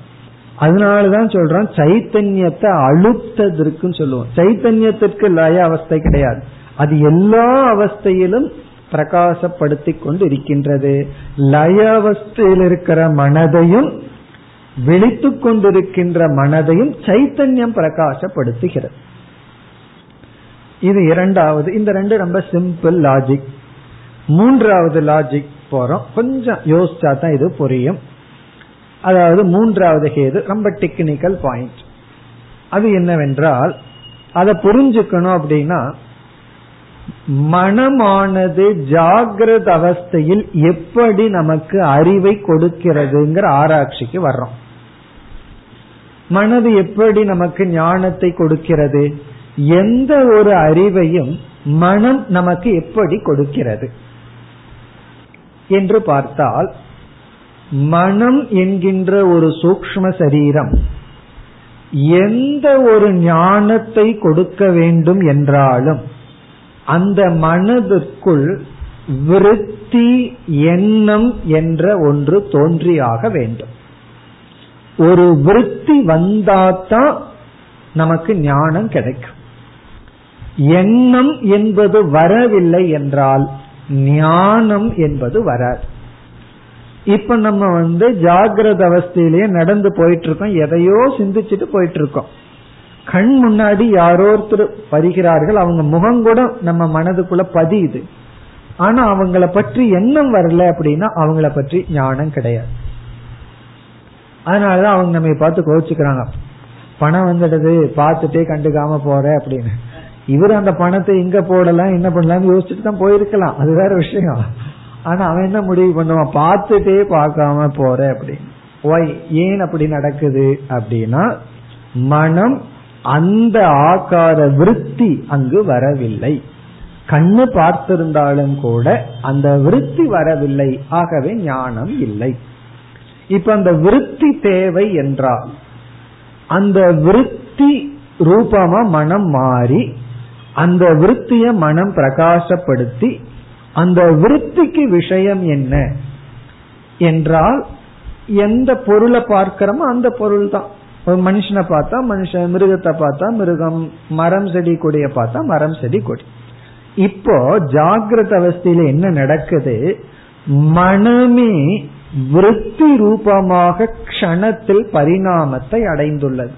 அதனாலதான் சொல்றோம் சைத்தன்யத்தை அழுப்ததற்கு சொல்லுவோம். சைத்தன்யத்திற்கு லய அவஸ்தை கிடையாது, அது எல்லா அவஸ்தையிலும் பிரகாசப்படுத்திக் கொண்டு இருக்கின்றது. லய அவஸ்தையில் இருக்கிற மனதையும் விழித்துக் கொண்டிருக்கின்ற மனதையும் சைத்தன்யம் பிரகாசப்படுத்துகிறது. இது இரண்டாவது. இந்த ரெண்டு ரொம்ப சிம்பிள் லாஜிக். மூன்றாவது லாஜிக் போறோம், கொஞ்சம் யோசிச்சா தான் இது புரியும். அதாவது மூன்றாவது கேது ரொம்ப டெக்னிக்கல் பாயிண்ட். அது என்னவென்றால், அதை புரிஞ்சுக்கணும் அப்படின்னா, மனமானது ஜாகிரத அவஸ்தையில் எப்படி நமக்கு அறிவை கொடுக்கிறதுங்கிற ஆராய்ச்சிக்கு வர்றோம். மனது எப்படி நமக்கு ஞானத்தை கொடுக்கிறது, எந்த ஒரு அறிவையும் மனம் நமக்கு எப்படி கொடுக்கிறது என்று பார்த்தால், மனம் என்கின்ற ஒரு சூக்ஷ்ம சரீரம் எந்த ஒரு ஞானத்தை கொடுக்க வேண்டும் என்றாலும் அந்த மனதிற்குள் விருத்தி, எண்ணம் என்ற ஒன்று தோன்றியாக வேண்டும். ஒரு விருத்தி வந்தாதான் நமக்கு ஞானம் கிடைக்கும். எண்ணம் என்பது வரவில்லை என்றால் ஞானம் என்பது வராது. இப்ப நம்ம வந்து ஜாகிரத அவஸ்தையிலேயே நடந்து போயிட்டு இருக்கோம், எதையோ சிந்திச்சுட்டு போயிட்டு இருக்கோம். கண் முன்னாடி யாரோ ஒருத்தர் வருகிறார்கள், அவங்க முகம் கூட நம்ம மனதுக்குள்ள பதியுது, ஆனா அவங்கள பற்றி எண்ணம் வரல அப்படின்னா அவங்கள பற்றி ஞானம் கிடையாது. அதனாலதான் அவங்க நம்ம பார்த்து கோவிச்சுக்கிறாங்க, பணம் வந்துடுது பார்த்துட்டே கண்டுக்காம போற அப்படின்னு. இவரு அந்த பணத்தை எங்க போடலாம் என்ன பண்ணலாம்னு யோசிச்சுட்டு தான் போயிருக்கலாம், அது வேற விஷயம். ஆனா அவன் என்ன முடிவு பண்ணுவான், பார்த்துட்டே பார்க்காம போற அப்படின்னு. ஒய் ஏன் அப்படி நடக்குது அப்படின்னா, மனம் அந்த ஆகார விருத்தி அங்கு வரவில்லை. கண்ணு பார்த்திருந்தாலும் கூட அந்த விருத்தி வரவில்லை, ஆகவே ஞானம் இல்லை. இப்ப அந்த விருத்தி தேவை என்றால் அந்த விருத்தி ரூபமா மனம் மாறி அந்த விருத்திய மனம் பிரகாசப்படுத்தி அந்த விருத்திக்கு விஷயம் என்ன என்றால், எந்த பொருளை பார்க்கிறோமோ அந்த பொருள் தான். ஒரு மனுஷனை பார்த்தா மனுஷன், மிருகத்தை பார்த்தா மிருகம், மரம் செடி கொடிய பார்த்தா மரம் செடி கொடி. இப்போ ஜாகிரத அவஸ்தையில என்ன நடக்குது, மனமே விருத்தி ரூபமாக க்ஷணத்தில் பரிணாமத்தை அடைந்துள்ளது.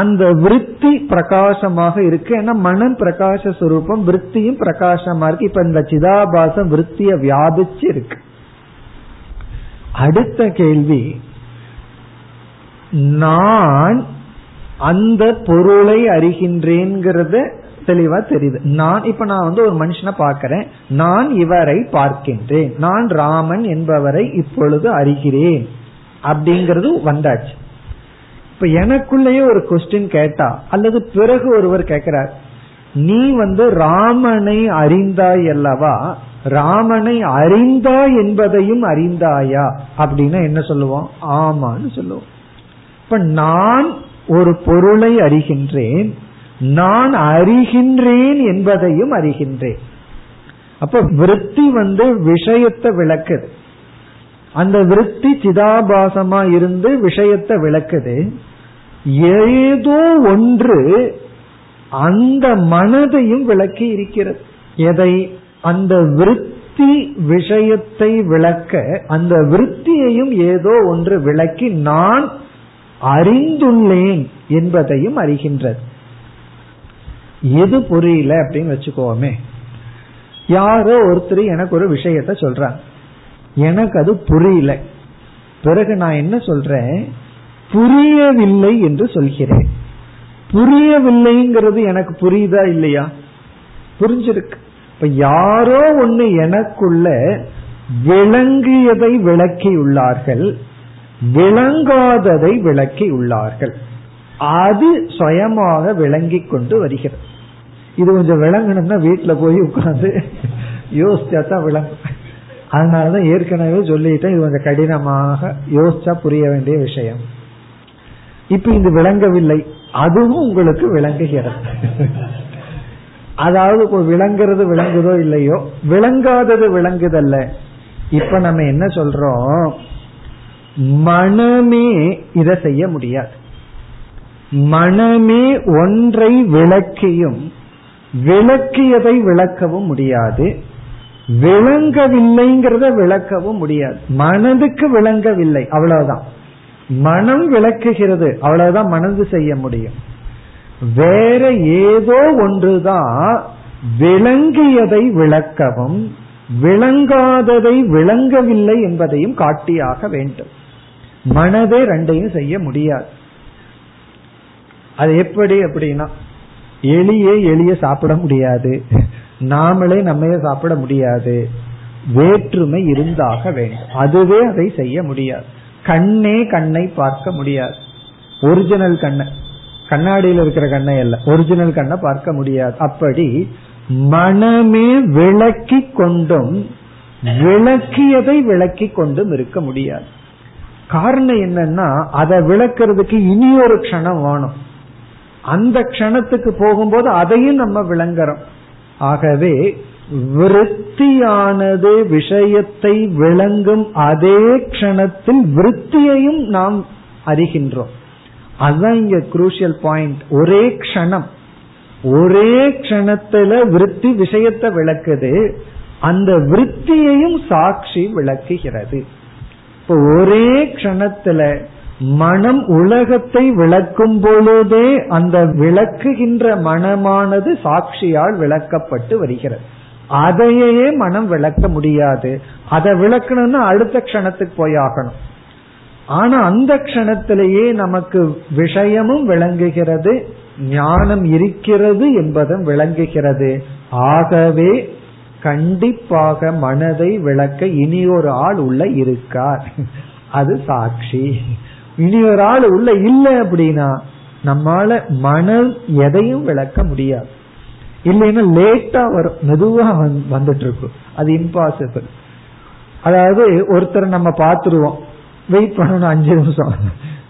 அந்த விருத்தி பிரகாசமாக இருக்கு, ஏன்னா மனம் பிரகாச சுரூபம், விருத்தியும் பிரகாசமா இருக்கு. இப்ப இந்த சிதாபாசம் விருத்திய வியாபிச்சு இருக்கு. அடுத்த கேள்வி, நான் அந்த பொருளை அறிகின்றேங்கிறத தெளிவா தெரியுது. நான் இப்ப நான் வந்து ஒரு மனுஷனை பார்க்கிறேன், நான் இவரை பார்க்கின்றேன், நான் ராமன் என்பவரை இப்பொழுது அறிகிறேன் அப்படிங்கிறது வந்தாச்சு. இப்ப எனக்குள்ளேயே ஒரு கொஸ்டின் கேட்டா, அல்லது பிறகு ஒருவர் கேட்கிறார், நீ வந்து ராமனை அறிந்தாய் அல்லவா, ராமனை அறிந்தாய் என்பதையும் அறிந்தாயா அப்படின்னா என்ன சொல்லுவோம், ஆமான்னு சொல்லுவோம். இப்ப நான் ஒரு பொருளை அறிகின்றேன், நான் அறிகின்றேன் என்பதையும் அறிகின்றேன். அப்ப விருத்தி வந்து விஷயத்தை விளக்குது, அந்த விருத்தி சிதாபாசமா இருந்து விஷயத்தை விளக்குது. ஏதோ ஒன்று அந்த மனதையும் விளக்கி இருக்கிறது. எதை? அந்த விருத்தி விஷயத்தை விளக்க அந்த விருத்தியையும் ஏதோ ஒன்று விளக்கி நான் அறிந்துள்ளேன் என்பதையும் அறிகின்றது. எது புரியல அப்படின்னு வச்சுக்கோமே, யாரோ ஒருத்தர் எனக்கு ஒரு விஷயத்த சொல்றாங்க, எனக்கு அது புரியல, பிறகு நான் என்ன சொல்றேன், புரியவில்லை என்று சொல்கிறேன். புரியவில்லைங்கிறது எனக்கு புரியுதா இல்லையா, புரிஞ்சிருக்கு. இப்ப யாரோ ஒன்னு எனக்குள்ள விளங்கியதை விளக்கியுள்ளார்கள், விளங்காததை விளக்கி உள்ளார்கள். அது சுயமாக விளங்கி கொண்டு வருகிறது. இது கொஞ்சம் விளங்கணும்னா வீட்டுல போய் உட்கார்ந்து யோசிச்சா தான் விளங்கும். அதனாலதான் ஏற்கனவே சொல்லிட்டேன், இது கொஞ்சம் கடினமாக யோசிச்சா புரிய வேண்டிய விஷயம். இப்ப இது விளங்கவில்லை, அதுவும் உங்களுக்கு விளங்குகிறது. அதாவது விளங்குறது விளங்குதோ இல்லையோ, விளங்காதது விளங்குதல்ல. இப்ப நம்ம என்ன சொல்றோம், மனமே இதை செய்ய முடியாது. மனமே ஒன்றை விளக்கியும் விளக்கியதை விளக்கவும் முடியாது, விளங்கவில்லைங்கிறத விளக்கவும் முடியாது. மனதுக்கு விளங்கவில்லை அவ்வளவுதான், மனம் விளக்குகிறது அவ்வளவுதான் மனது செய்ய முடியும். வேற ஏதோ ஒன்றுதான் விளங்கியதை விளக்கவும் விளங்காததை விளங்கவில்லை என்பதையும் காட்டியாக வேண்டும். மனதே ரெண்டையும் செய்ய முடியாது. அது எப்படி அப்படின்னா, எலியே எலிய சாப்பிட முடியாது, நாமளே நம்மையே சாப்பிட முடியாது. வேற்றுமை இருந்தாக வேண்டும், அதுவே அதை செய்ய முடியாது. கண்ணே கண்ணை பார்க்க முடியாது, ஒரிஜினல் கண்ணை, கண்ணாடியில் இருக்கிற கண்ணை அல்ல, ஒரிஜினல் கண்ணை பார்க்க முடியாது. அப்படி மனமே விளக்கி கொண்டும் விளக்கியதை விளக்கி கொண்டும் இருக்க முடியாது. காரணம் என்னன்னா, அதை விளக்கிறதுக்கு இனி ஒரு க்ஷணம் வேணும். அந்த க்ஷணத்துக்கு போகும்போது அதையும் நம்ம விளங்குறோம். ஆகவே விருத்தியானது விஷயத்தை விளங்கும் அதே க்ஷணத்தில் விருத்தியையும் நாம் அறிகின்றோம். அதுதான் இங்க குரூஷியல் பாயிண்ட். ஒரே க்ஷணம், ஒரே க்ஷணத்துல விருத்தி விஷயத்தை விளக்குது, அந்த விருத்தியையும் சாட்சி விளக்குகிறது. இப்போ ஒரே க்ஷணத்துல மனம் உலகத்தை விளக்கும் பொழுதே அந்த விளக்குகின்ற மனமானது சாட்சியால் விளக்கப்பட்டு வருகிறது. அதையே மனம் விளக்க முடியாது. அதை விளக்கணும்னா அடுத்த க்ஷணத்துக்கு போயாகணும். ஆனா அந்த க்ஷணத்திலேயே நமக்கு விஷயமும் விளங்குகிறது, ஞானம் இருக்கிறது என்பதும் விளங்குகிறது. ஆகவே கண்டிப்பாக மனதை விளக்க இனி ஒரு ஆள் உள்ள இருக்கார், அது சாட்சி. இனி ஒரு ஆள் உள்ள இல்லை அப்படின்னா நம்மால மனம் எதையும் விளக்க முடியாது. இல்லைன்னா லேட்டா வரும், மெதுவா வந்துட்டு இருக்கும், அது இம்பாசிபிள். அதாவது ஒருத்தரை நம்ம பாத்துருவோம், வெயிட் பண்ணணும் அஞ்சு நிமிஷம்.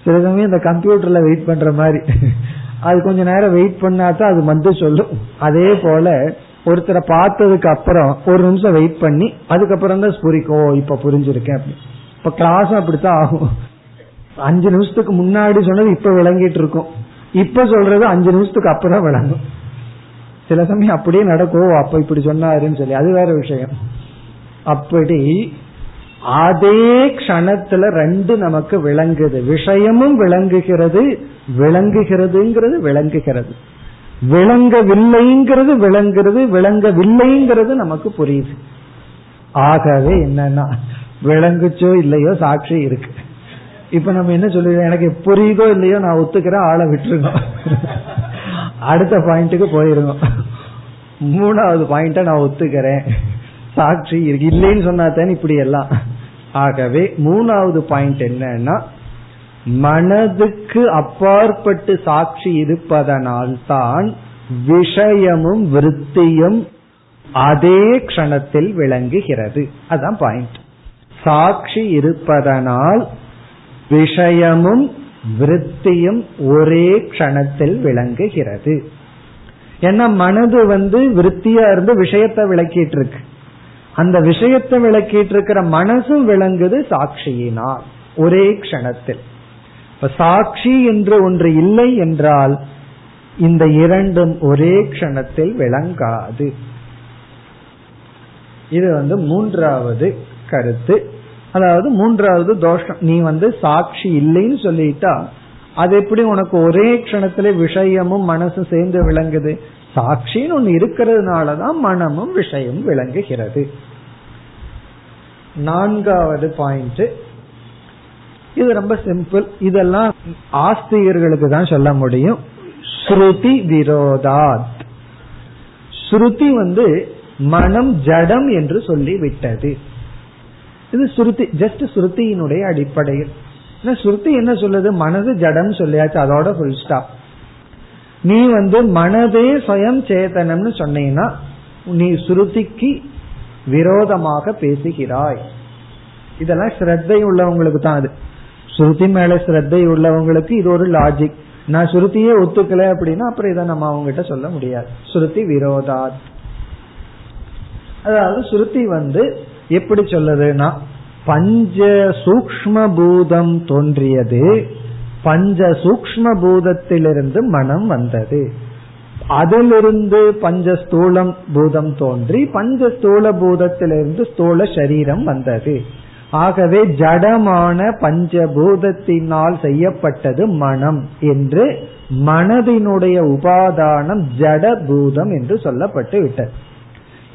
சில சமயம் இந்த கம்ப்யூட்டர்ல வெயிட் பண்ற மாதிரி, அது கொஞ்ச நேரம் வெயிட் பண்ணாதான் அது வந்து சொல்லும். அதே போல ஒருத்தரை பார்த்ததுக்கு அப்புறம் ஒரு நிமிஷம் வெயிட் பண்ணி அதுக்கப்புறம் தான் புரிக்கோ இப்ப புரிஞ்சிருக்கேன் அப்படி. இப்ப கிளாஸும் அப்படித்தான் ஆகும். அஞ்சு நிமிஷத்துக்கு முன்னாடி சொன்னது இப்ப விளங்கிட்டு இருக்கும், இப்ப சொல்றது அஞ்சு நிமிஷத்துக்கு அப்புறம் விளங்கும். சில சமயம் அப்படியே நடக்கும், அப்ப இப்படி சொன்னாருன்னு சொல்லி, அது வேற விஷயம். அப்படி அதே கணத்துல ரெண்டு நமக்கு விளங்குது, விஷயமும் விளங்குகிறது, விளங்குகிறதுங்கிறது விளங்குகிறது, விளங்கவில்லைங்கிறது விளங்குறது, விளங்கவில்லைங்கிறது நமக்கு புரியுது. ஆகவே என்னன்னா, விளங்குச்சோ இல்லையோ சாட்சி இருக்கு. இப்ப நம்ம என்ன சொல்லுவோம், எனக்கு புரியுதோ இல்லையோ நான் ஒத்துக்கிறேன், ஆளை விட்டுருக்கோம், அடுத்த பாயிண்ட்டுக்கு போயிருக்கோம். மூணாவது பாயிண்ட நான் ஒத்துக்கிறேன், சாட்சி இருக்கு, இல்லைன்னு சொன்னாதான் இப்படி எல்லாம். ஆகவே மூணாவது பாயிண்ட் என்னன்னா, மனதுக்கு அப்பாற்பட்டு சாட்சி இருப்பதனால் தான் விஷயமும் விருத்தியும் அதே க்ஷணத்தில் விளங்குகிறது. அதான் பாயிண்ட். சாட்சி இருப்பதனால் விஷயமும் விருத்தியும் ஒரே க்ஷணத்தில் விளங்குகிறது. ஏன்னா மனது வந்து விருத்தியா இருந்து விஷயத்தை விளக்கிட்டு இருக்கு, அந்த விஷயத்தை விளக்கிட்டு இருக்கிற மனசும் விளங்குது சாட்சியினால் ஒரே க்ஷணத்தில். இப்ப சாட்சி என்று ஒன்று இல்லை என்றால் இந்த இரண்டும் ஒரே க்ஷணத்தில் விளங்காது. இது வந்து மூன்றாவது கருத்து. அதாவது மூன்றாவது தோஷம், நீ வந்து சாட்சி இல்லைன்னு சொல்லிட்டா அது எப்படி உனக்கு ஒரே க்ஷணத்துல விஷயமும் மனசும் சேர்ந்து விளங்குது? சாட்சின்னு ஒண்ணு இருக்கிறதுனாலதான் மனமும் விஷயம் விளங்குகிறது. நான்காவது பாயிண்ட், இது ரொம்ப சிம்பிள், இதெல்லாம் ஆஸ்திகர்களுக்கு தான் சொல்ல முடியும். ஸ்ருதி விரோதாத். ஸ்ருதி வந்து மனம் ஜடம் என்று சொல்லி விட்டது. இது ஸ்ருதி, ஜஸ்ட் ஸ்ருதியினுடைய அடிப்படையில். ஸ்ருதி என்ன சொல்லுது, மனது ஜடம் சொல்லியாச்சு, அதோட ஃபுல் ஸ்டாப். நீ வந்து மனதே சுயம் சேதனம்னு சொன்னீங்கன்னா நீ ஸ்ருதிக்கு விரோதமாக பேசுகிறாய். இதெல்லாம் ஸ்ரத்தை உள்ளவங்களுக்கு தான். அது ஸ்ருதி மேல ஸ்ரத்தை உள்ளவங்களுக்கு இது ஒரு லாஜிக். நான் ஸ்ருதியே ஒத்துக்கல அப்படின்னா அப்புறம் இதை நம்ம அவங்ககிட்ட சொல்ல முடியாது. ஸ்ருதி விரோதா, அதாவது ஸ்ருதி வந்து எப்படி சொல்லுதுன்னா, பஞ்ச சூக்ஷ்ம பூதம் தோன்றியது, பஞ்ச சூக்ஷ்ம பூதத்திலிருந்து மனம் வந்தது. அதிலிருந்து பஞ்ச ஸ்தூலம் பூதம் தோன்றி பஞ்ச ஸ்தூல பூதத்திலிருந்து ஸ்தூல சரீரம் வந்தது. ஆகவே ஜடமான பஞ்சபூதத்தினால் செய்யப்பட்டது மனம் என்று மனதினுடைய உபாதானம் ஜட பூதம் என்று சொல்லப்பட்டு விட்டது.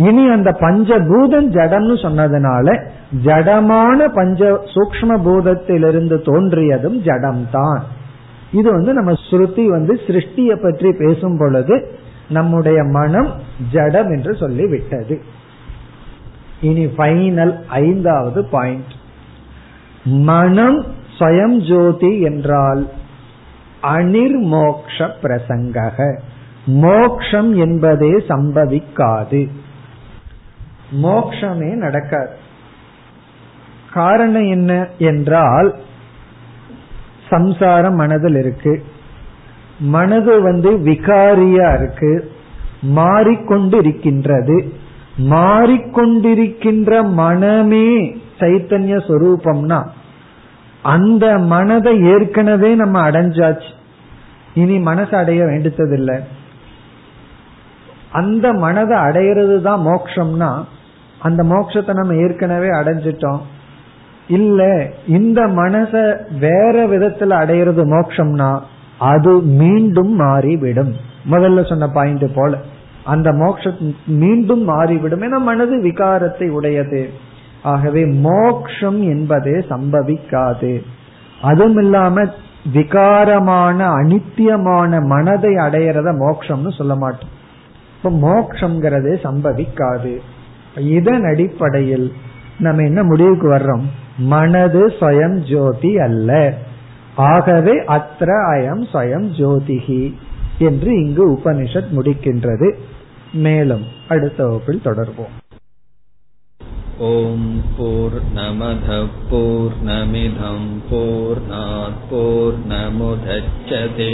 இனி அந்த பஞ்சபூதம் ஜடம்னு சொன்னதுனால ஜடமான பஞ்ச சூக்ஷ்ம பூதத்திலிருந்து தோன்றியதும் ஜடம்தான். இது வந்து நம்ம ஸ்ருதி வந்து சிருஷ்டியை பற்றி பேசும் பொழுது நம்முடைய மனம் ஜடம் என்று சொல்லி விட்டது. இனி ஃபைனல் ஐந்தாவது பாயிண்ட், மனம் ஸ்வயம் ஜோதி என்றால் அனிர்மோக்ஷ பிரசங்கக, மோக்ஷம் என்பதே சம்பவிக்காது, மோக்ஷமே நடக்காது. காரணம் என்ன என்றால் சம்சாரம் மனதில் இருக்கு, மனது வந்து விகாரியா இருக்கு, மாறிக்கொண்டு இருக்கின்றது. மாறிக்கொண்டிருக்கின்ற மனமே சைத்தன்ய சொரூபம்னா அந்த மனதை ஏற்கனவே நம்ம அடைஞ்சாச்சு, இனி மனசை அடைய வேண்டியதில்லை. அந்த மனதை அடையிறது தான் மோட்சம்னா அந்த மோட்சத்தை நம்ம ஏற்கனவே அடைஞ்சிட்டோம். இல்ல இந்த மனச வேற விதத்துல அடையிறது மோட்சம்னா அது மீண்டும் மாறிவிடும். முதல்ல சொன்ன பாயிண்ட் போல அந்த மோட்சம் மீண்டும் மாறிவிடும் என மனது விகாரத்தை உடையது. ஆகவே மோட்சம் என்பதே சம்பவிக்காது. அதுவும் இல்லாம விகாரமான அனித்தியமான மனதை அடையிறத மோட்சம்னு சொல்ல மாட்டோம். இப்ப மோட்சம்ங்கிறதே சம்பவிக்காது. இதன் அடிப்படையில் நம்ம என்ன முடிவுக்கு வர்றோம்? மனது ஸ்வயம் ஜோதி அல்ல. ஆகவே அத்ர அயம் ஸ்வயம் ஜோதிஹி என்று இங்கு உபனிஷத் முடிக்கின்றது. மேலும் அடுத்த வகுப்பில் தொடர்வோம். ஓம் பூர்ணமதః பூர்ணமிதம் பூர்ணாத் பூர்ணமுதச்யதே